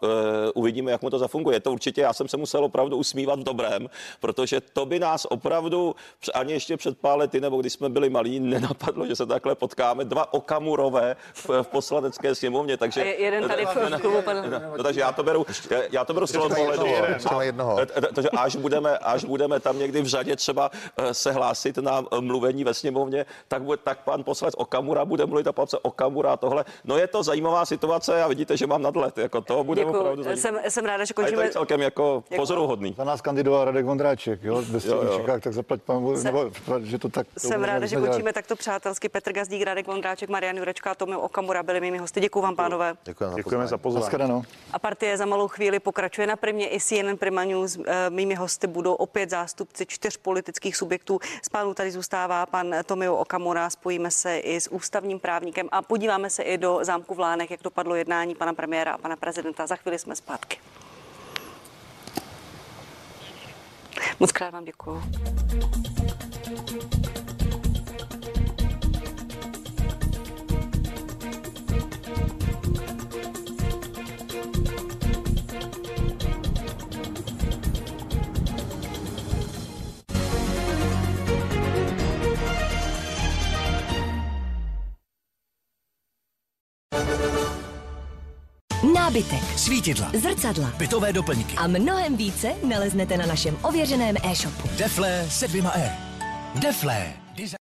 uvidíme, jak mu to zafunguje. To určitě, já jsem se musel opravdu usmívat v dobrém, protože to by nás opravdu ani ještě před pár lety, nebo když jsme byli malí, napadlo, že se takhle potkáme dva Okamurové v, v poslanecké sněmovně, takže je, jeden tady v klubu pan... no, takže já to beru, já, já to beru z pohledu. Takže až budeme, až budeme tam někdy v řadě třeba se hlásit na mluvení ve sněmovně, tak bude, tak pan poslanec Okamura bude mluvit a pan se Okamura tohle. No je to zajímavá situace a vidíte, že mám nadhled, jako to bude opravdu zajímavé. Jsem, jsem ráda, že končíme. Je to celkem jako pozoruhodný. Za nás kandidoval Radek Vondráček, jo, ve Středočkách, tak zaplať pán, nebo že to tak. Jsem ráda, že končíme tak přátelsky. Petr Gazdík, Radek Vondráček, Marian Jurečka a Tomio Okamura byli mými hosty. Děkuju vám, pánové. Děkujeme, Děkujeme za pozvání. A partie za malou chvíli pokračuje na Primě i C N N Prima News. Mými hosty budou opět zástupci čtyř politických subjektů. Z pánů tady zůstává pan Tomio Okamura. Spojíme se i s ústavním právníkem a podíváme se i do zámku v Lánek, jak dopadlo jednání pana premiéra a pana prezidenta. Za chvíli jsme zpátky. Moc krát vám děkuju. Nábytek, svítidla, zrcadla, bytové doplňky a mnohem více naleznete na našem ověřeném e-shopu. Deflé se dvěma R. Deflé.